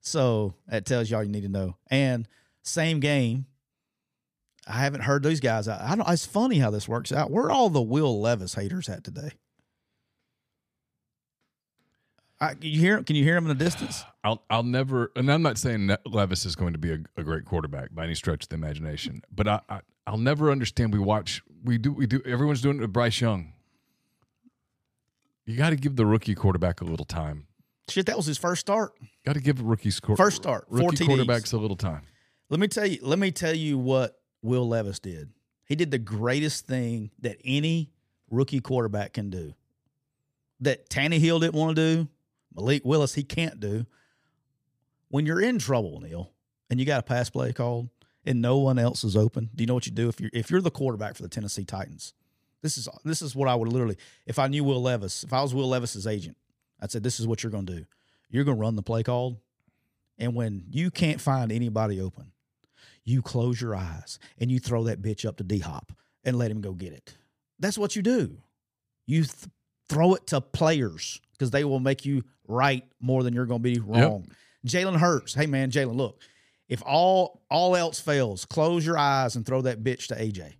So that tells you all you need to know. And same game. I haven't heard these guys. I, I don't. It's funny how this works out. Where are all the Will Levis haters at today? I, can you hear? Can you hear them in the distance? I'll. I'll never. And I'm not saying that Levis is going to be a, a great quarterback by any stretch of the imagination. But I, I. I'll never understand. We watch. We do. We do. Everyone's doing it with Bryce Young. You got to give the rookie quarterback a little time. Shit, that was his first start. Got to give a rookie score. First start. Rookie quarterbacks a little time. Let me tell you, let me tell you what Will Levis did. He did the greatest thing that any rookie quarterback can do. That Tannehill didn't want to do, Malik Willis he can't do. When you're in trouble, Neil, and you got a pass play called and no one else is open, do you know what you do if you're if you're the quarterback for the Tennessee Titans? This is this is what I would literally, if I knew Will Levis, if I was Will Levis's agent, I'd say this is what you're going to do. You're going to run the play called, and when you can't find anybody open, you close your eyes and you throw that bitch up to D-Hop and let him go get it. That's what you do. You th- Throw it to players because they will make you right more than you're going to be wrong. Yep. Jalen Hurts. Hey, man, Jalen, look. If all all else fails, close your eyes and throw that bitch to A J.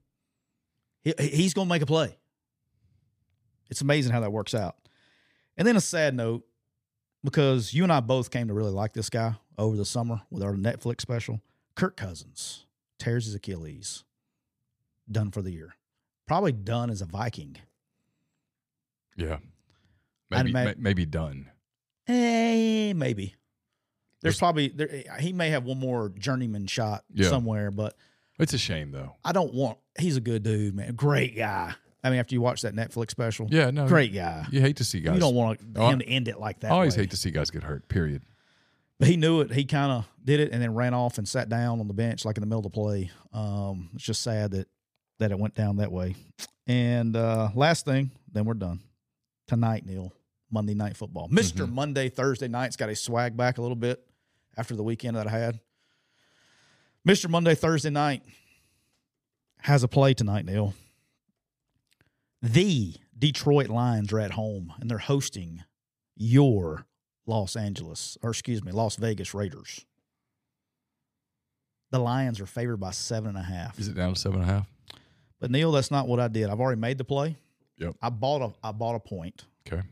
He, he's going to make a play. It's amazing how that works out. And then a sad note, because you and I both came to really like this guy over the summer with our Netflix special. Kirk Cousins tears his Achilles. Done for the year. Probably done as a Viking. Yeah. Maybe ma- maybe done. Eh, maybe. There's it's, probably there, he may have one more journeyman shot yeah. somewhere, but it's a shame though. I don't want he's a good dude, man. Great guy. I mean, after you watch that Netflix special. Yeah, no. Great guy. You hate to see guys. You don't want him oh, to end it like that. I always way. hate to see guys get hurt, period. But he knew it. He kind of did it and then ran off and sat down on the bench like in the middle of the play. Um, it's just sad that, that it went down that way. And uh, last thing, then we're done. Tonight, Neil, Monday Night Football. Mister Mm-hmm. Monday, Thursday night's got a swag back a little bit after the weekend that I had. Mister Monday, Thursday night has a play tonight, Neil. The Detroit Lions are at home, and they're hosting your Los Angeles, or excuse me, Las Vegas Raiders. The Lions are favored by seven and a half. Is it down to seven and a half? But Neil, that's not what I did. I've already made the play. Yep. I bought a I bought a point. Okay.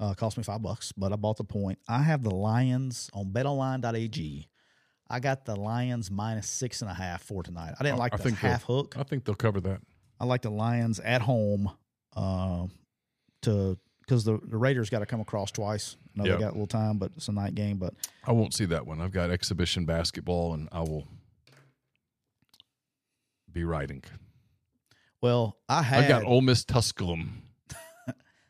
Uh, cost me five bucks, but I bought the point. I have the Lions on bet online dot a g. I got the Lions minus six and a half for tonight. I didn't I, like the half hook. I think they'll cover that. I like the Lions at home uh, to because the, the Raiders got to come across twice. I know yep. they got a little time, but it's a night game. But I won't see that one. I've got exhibition basketball, and I will be writing. Well, I had I got Ole Miss Tusculum.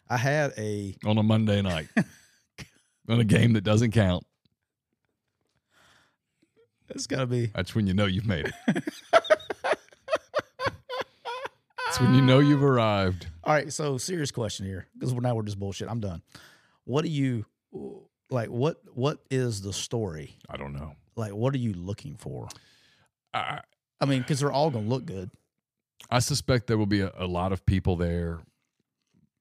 I had a on a Monday night on a game that doesn't count. It's got to be. That's when you know you've made it. It's when you know you've arrived. All right, so serious question here because now we're just bullshit. I'm done. What do you like? What what is the story? I don't know. Like, what are you looking for? I, I mean, because they're all going to look good. I suspect there will be a, a lot of people there.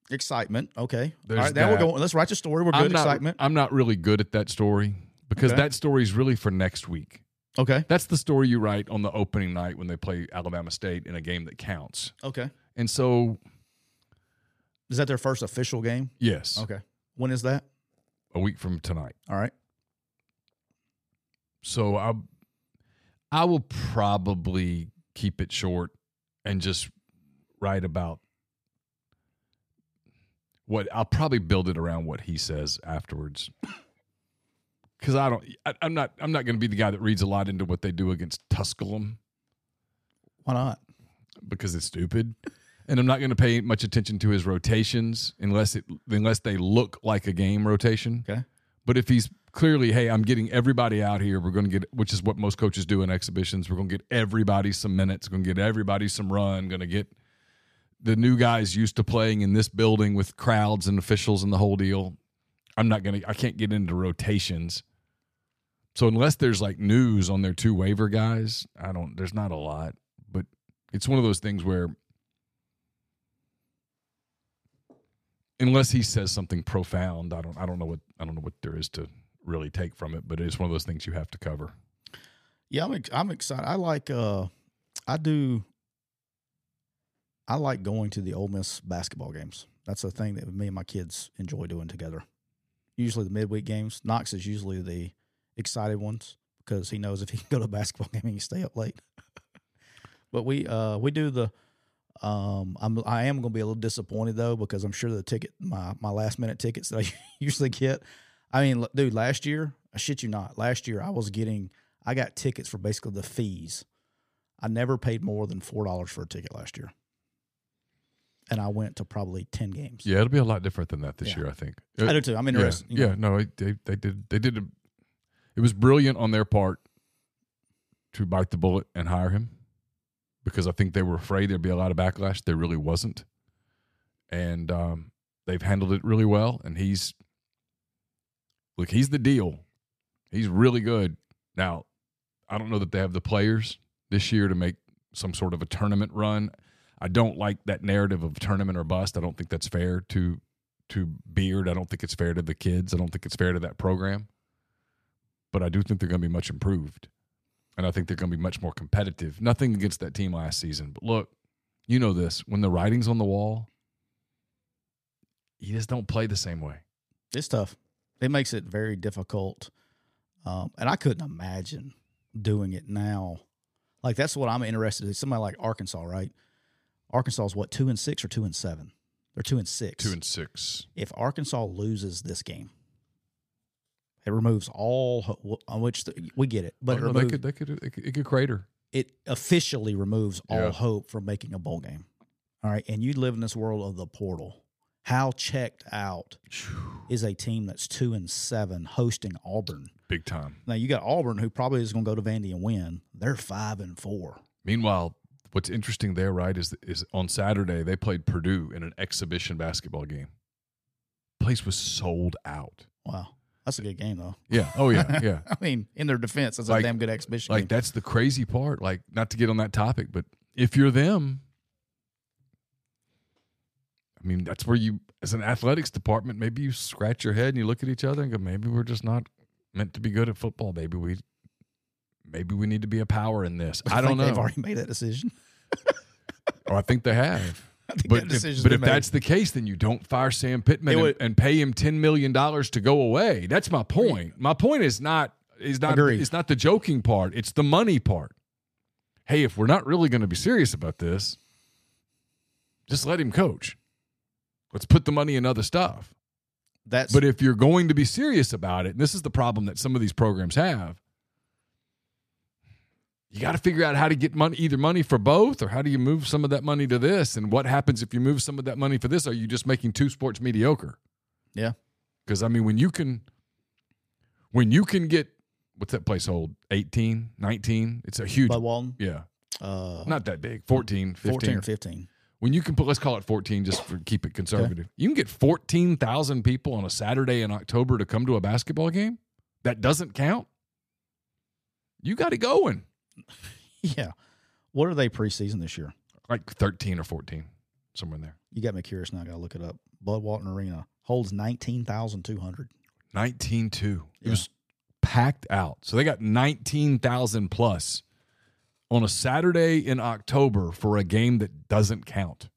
Excitement. Okay. There's all right, now we're going. Let's write the story. We're good. I'm not, excitement. I'm not really good at that story because okay. that story is really for next week. Okay. That's the story you write on the opening night when they play Alabama State in a game that counts. Okay. And so. Is that their first official game? Yes. Okay. When is that? A week from tonight. All right. So I, I will probably keep it short and just write about what I'll probably build it around what he says afterwards. Because I don't, I, I'm not, I'm not going to be the guy that reads a lot into what they do against Tusculum. Why not? Because it's stupid, and I'm not going to pay much attention to his rotations unless it, unless they look like a game rotation. Okay. But if he's clearly, hey, I'm getting everybody out here. We're going to get, which is what most coaches do in exhibitions. We're going to get everybody some minutes. Going to get everybody some run. Going to get the new guys used to playing in this building with crowds and officials and the whole deal. I'm not going to, I can't get into rotations. So unless there's like news on their two waiver guys, I don't, there's not a lot, but it's one of those things where unless he says something profound, I don't, I don't know what, I don't know what there is to really take from it, but it's one of those things you have to cover. Yeah. I'm, I'm excited. I like, uh, I do. I like going to the Ole Miss basketball games. That's a thing that me and my kids enjoy doing together. Usually the midweek games. Knox is usually the excited ones because he knows if he can go to a basketball game, he can stay up late. But we uh, we do the um, – I'm, I am going to be a little disappointed, though, because I'm sure the ticket my, – my last-minute tickets that I usually get. I mean, dude, last year – I shit you not. Last year I was getting – I got tickets for basically the fees. I never paid more than four dollars for a ticket last year. And I went to probably ten games. Yeah, it'll be a lot different than that this yeah. year, I think. It, I do too. I'm interested. Yeah, you know. yeah no, they they did they did a, it was brilliant on their part to bite the bullet and hire him because I think they were afraid there'd be a lot of backlash. There really wasn't, and um, they've handled it really well. And he's look, he's the deal. He's really good. Now, I don't know that they have the players this year to make some sort of a tournament run. I don't like that narrative of tournament or bust. I don't think that's fair to to Beard. I don't think it's fair to the kids. I don't think it's fair to that program. But I do think they're going to be much improved. And I think they're going to be much more competitive. Nothing against that team last season. But look, you know this. When the writing's on the wall, you just don't play the same way. It's tough. It makes it very difficult. Um, and I couldn't imagine doing it now. Like, that's what I'm interested in. Somebody like Arkansas, right? Arkansas is what, two and six or two and seven? They're two and six. Two and six. If Arkansas loses this game, it removes all on which the, we get it, but oh, it, no, removes, they could, they could, it, could, it could crater. It officially removes all yeah. hope from making a bowl game. All right, and you live in this world of the portal. How checked out is a team that's two and seven hosting Auburn? Big time. Now you got Auburn, who probably is going to go to Vandy and win. They're five and four. Meanwhile, what's interesting there, right, is is on Saturday they played Purdue in an exhibition basketball game. Place was sold out. Wow. That's a good game, though. Yeah. Oh, yeah. Yeah. I mean, in their defense, that's like, a damn good exhibition like, game. That's the crazy part. Like, not to get on that topic, but if you're them, I mean, that's where you, as an athletics department, maybe you scratch your head and you look at each other and go, maybe we're just not meant to be good at football. Maybe we, maybe we need to be a power in this. I, I don't think know. They've already made that decision. Or I think they have. But if, but if that's the case, then you don't fire Sam Pittman would, and, and pay him ten million dollars to go away. That's my point. My point is not is not agreed. It's not the joking part. It's the money part. Hey, if we're not really going to be serious about this, just let him coach. Let's put the money in other stuff. That's, but if you're going to be serious about it, and this is the problem that some of these programs have, you got to figure out how to get money, either money for both, or how do you move some of that money to this? And what happens if you move some of that money for this? Are you just making two sports mediocre? Yeah. Because, I mean, when you can when you can get, what's that place hold, eighteen, nineteen? It's a huge. Bud Walton? Yeah. Uh, Not that big, fourteen, fifteen. fourteen or fifteen. When you can put, let's call it fourteen just for keep it conservative. Okay. You can get fourteen thousand people on a Saturday in October to come to a basketball game? That doesn't count? You got it going. Yeah. What are they preseason this year? Like thirteen or fourteen, somewhere in there. You got me curious now. I got to look it up. Bud Walton Arena holds nineteen thousand two hundred. nineteen two. Yeah. It was packed out. So they got nineteen thousand plus on a Saturday in October for a game that doesn't count.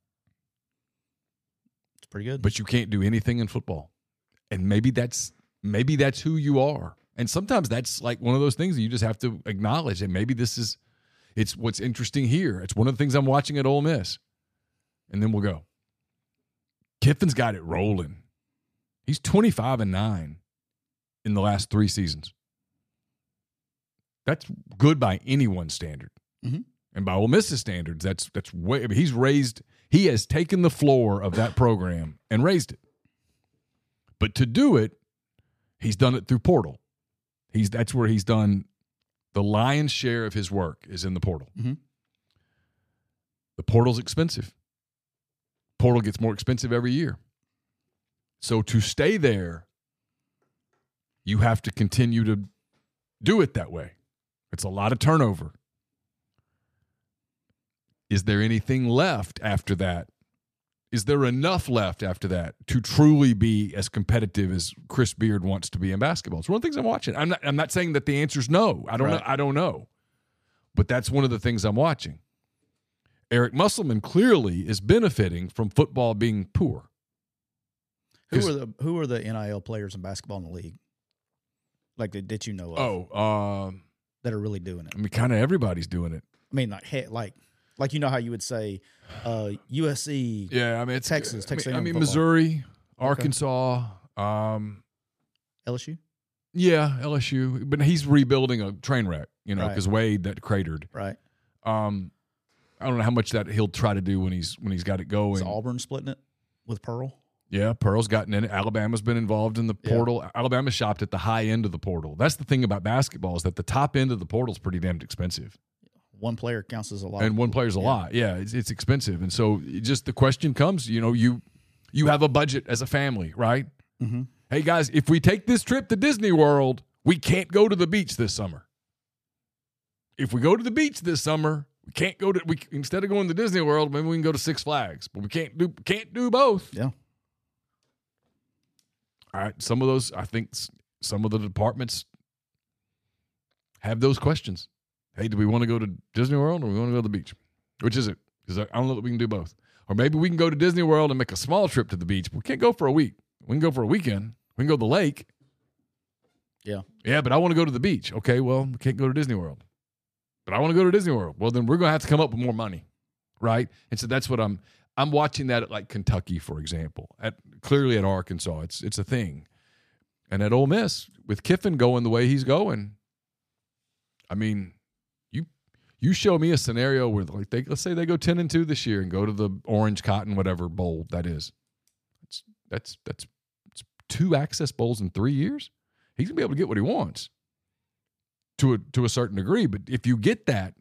It's pretty good. But you can't do anything in football. And maybe that's maybe that's who you are. And sometimes that's like one of those things that you just have to acknowledge. And maybe this is, it's what's interesting here. It's one of the things I'm watching at Ole Miss. And then we'll go. Kiffin's got it rolling. He's twenty-five and nine in the last three seasons. That's good by anyone's standard. Mm-hmm. And by Ole Miss's standards, that's, that's way, I mean, he's raised, he has taken the floor of that program and raised it. But to do it, he's done it through portal. He's that's where he's done the lion's share of his work is in the portal. Mm-hmm. The portal's expensive. Portal gets more expensive every year. So to stay there, you have to continue to do it that way. It's a lot of turnover. Is there anything left after that? Is there enough left after that to truly be as competitive as Chris Beard wants to be in basketball? It's one of the things I'm watching. I'm not, I'm not saying that the answer's no. I don't right. know. I don't know. But that's one of the things I'm watching. Eric Musselman clearly is benefiting from football being poor. Who are the who are the N I L players in basketball in the league? Like that, that you know of? Oh, um, that are really doing it. I mean, kind of everybody's doing it. I mean, like heck, like. Like, you know how you would say uh, U S C, yeah, I mean, it's, Texas, Texas. I mean, I mean Missouri, Arkansas. Okay. Um, L S U? Yeah, L S U. But he's rebuilding a train wreck, you know, because right. Wade, that cratered. Right. Um, I don't know how much that he'll try to do when he's when he's got it going. Is Auburn splitting it with Pearl? Yeah, Pearl's gotten in it. Alabama's been involved in the portal. Yeah. Alabama shopped at the high end of the portal. That's the thing about basketball is that the top end of the portal is pretty damn expensive. One player counts as a lot. And one player's a yeah. lot. Yeah, it's, it's expensive. And so it just the question comes, you know, you you have a budget as a family, right? Mm-hmm. Hey, guys, if we take this trip to Disney World, we can't go to the beach this summer. If we go to the beach this summer, we can't go to – we instead of going to Disney World, maybe we can go to Six Flags. But we can't do can't do both. Yeah. I, some of those, I think some of the departments have those questions. Hey, do we want to go to Disney World or do we want to go to the beach? Which is it? Because I don't know that we can do both. Or maybe we can go to Disney World and make a small trip to the beach. We can't go for a week. We can go for a weekend. We can go to the lake. Yeah. Yeah, but I want to go to the beach. Okay, well, we can't go to Disney World. But I want to go to Disney World. Well, then we're going to have to come up with more money, right? And so that's what I'm I'm watching that at, like, Kentucky, for example. At clearly at Arkansas, it's it's a thing. And at Ole Miss, with Kiffin going the way he's going, I mean, you you show me a scenario where, like, they, let's say they go ten and two this year and go to the Orange Cotton whatever bowl that is. It's, that's that's it's two access bowls in three years. He's gonna be able to get what he wants to a to a certain degree. But if you get that,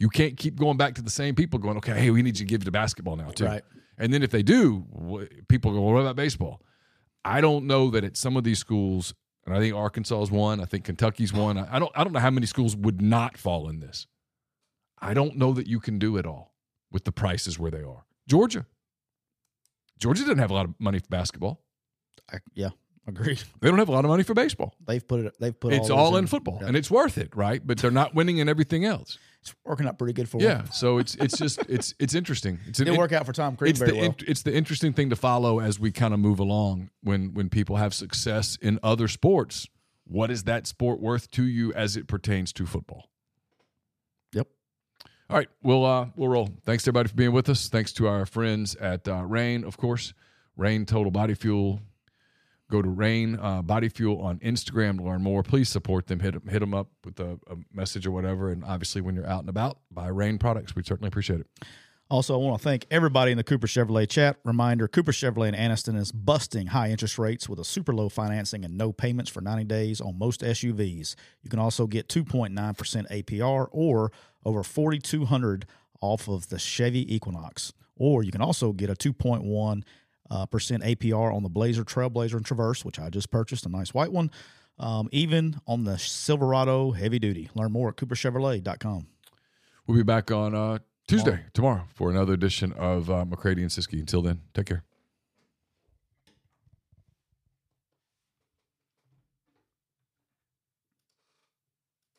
you can't keep going back to the same people going, okay, hey, we need you to give to basketball now too. Right. And then if they do, people go, well, what about baseball? I don't know that at some of these schools, and I think Arkansas is one, I think Kentucky's one. I don't I don't know how many schools would not fall in this. I don't know that you can do it all with the prices where they are. Georgia. Georgia doesn't have a lot of money for basketball. I, yeah. Agreed. They don't have a lot of money for baseball. They've put it. They've put. It's all, all in, in football, yeah. And it's worth it, right? But they're not winning in everything else. It's working out pretty good for them. Yeah. So it's it's just it's it's interesting. It's an, Didn't work out for Tom Crean very the, well. It, it's the interesting thing to follow as we kind of move along. When when people have success in other sports, what is that sport worth to you as it pertains to football? Yep. All right, we'll uh, we'll roll. Thanks to everybody for being with us. Thanks to our friends at uh, Reign, of course. Reign Total Body Fuel. Go to Reign uh, Body Fuel on Instagram to learn more. Please support them. Hit, hit them up with a, a message or whatever. And obviously, when you're out and about, buy Reign products. We'd certainly appreciate it. Also, I want to thank everybody in the Cooper Chevrolet chat. Reminder, Cooper Chevrolet in Anniston is busting high interest rates with a super low financing and no payments for ninety days on most S U Vs. You can also get two point nine percent A P R or over forty-two hundred dollars off of the Chevy Equinox. Or you can also get a two point one percent Uh, percent A P R on the Blazer, Trailblazer, and Traverse, which I just purchased, a nice white one, um, even on the Silverado Heavy Duty. Learn more at cooper chevrolet dot com. We'll be back on uh, Tuesday, tomorrow. tomorrow, for another edition of uh, McCready and Siskey. Until then, take care.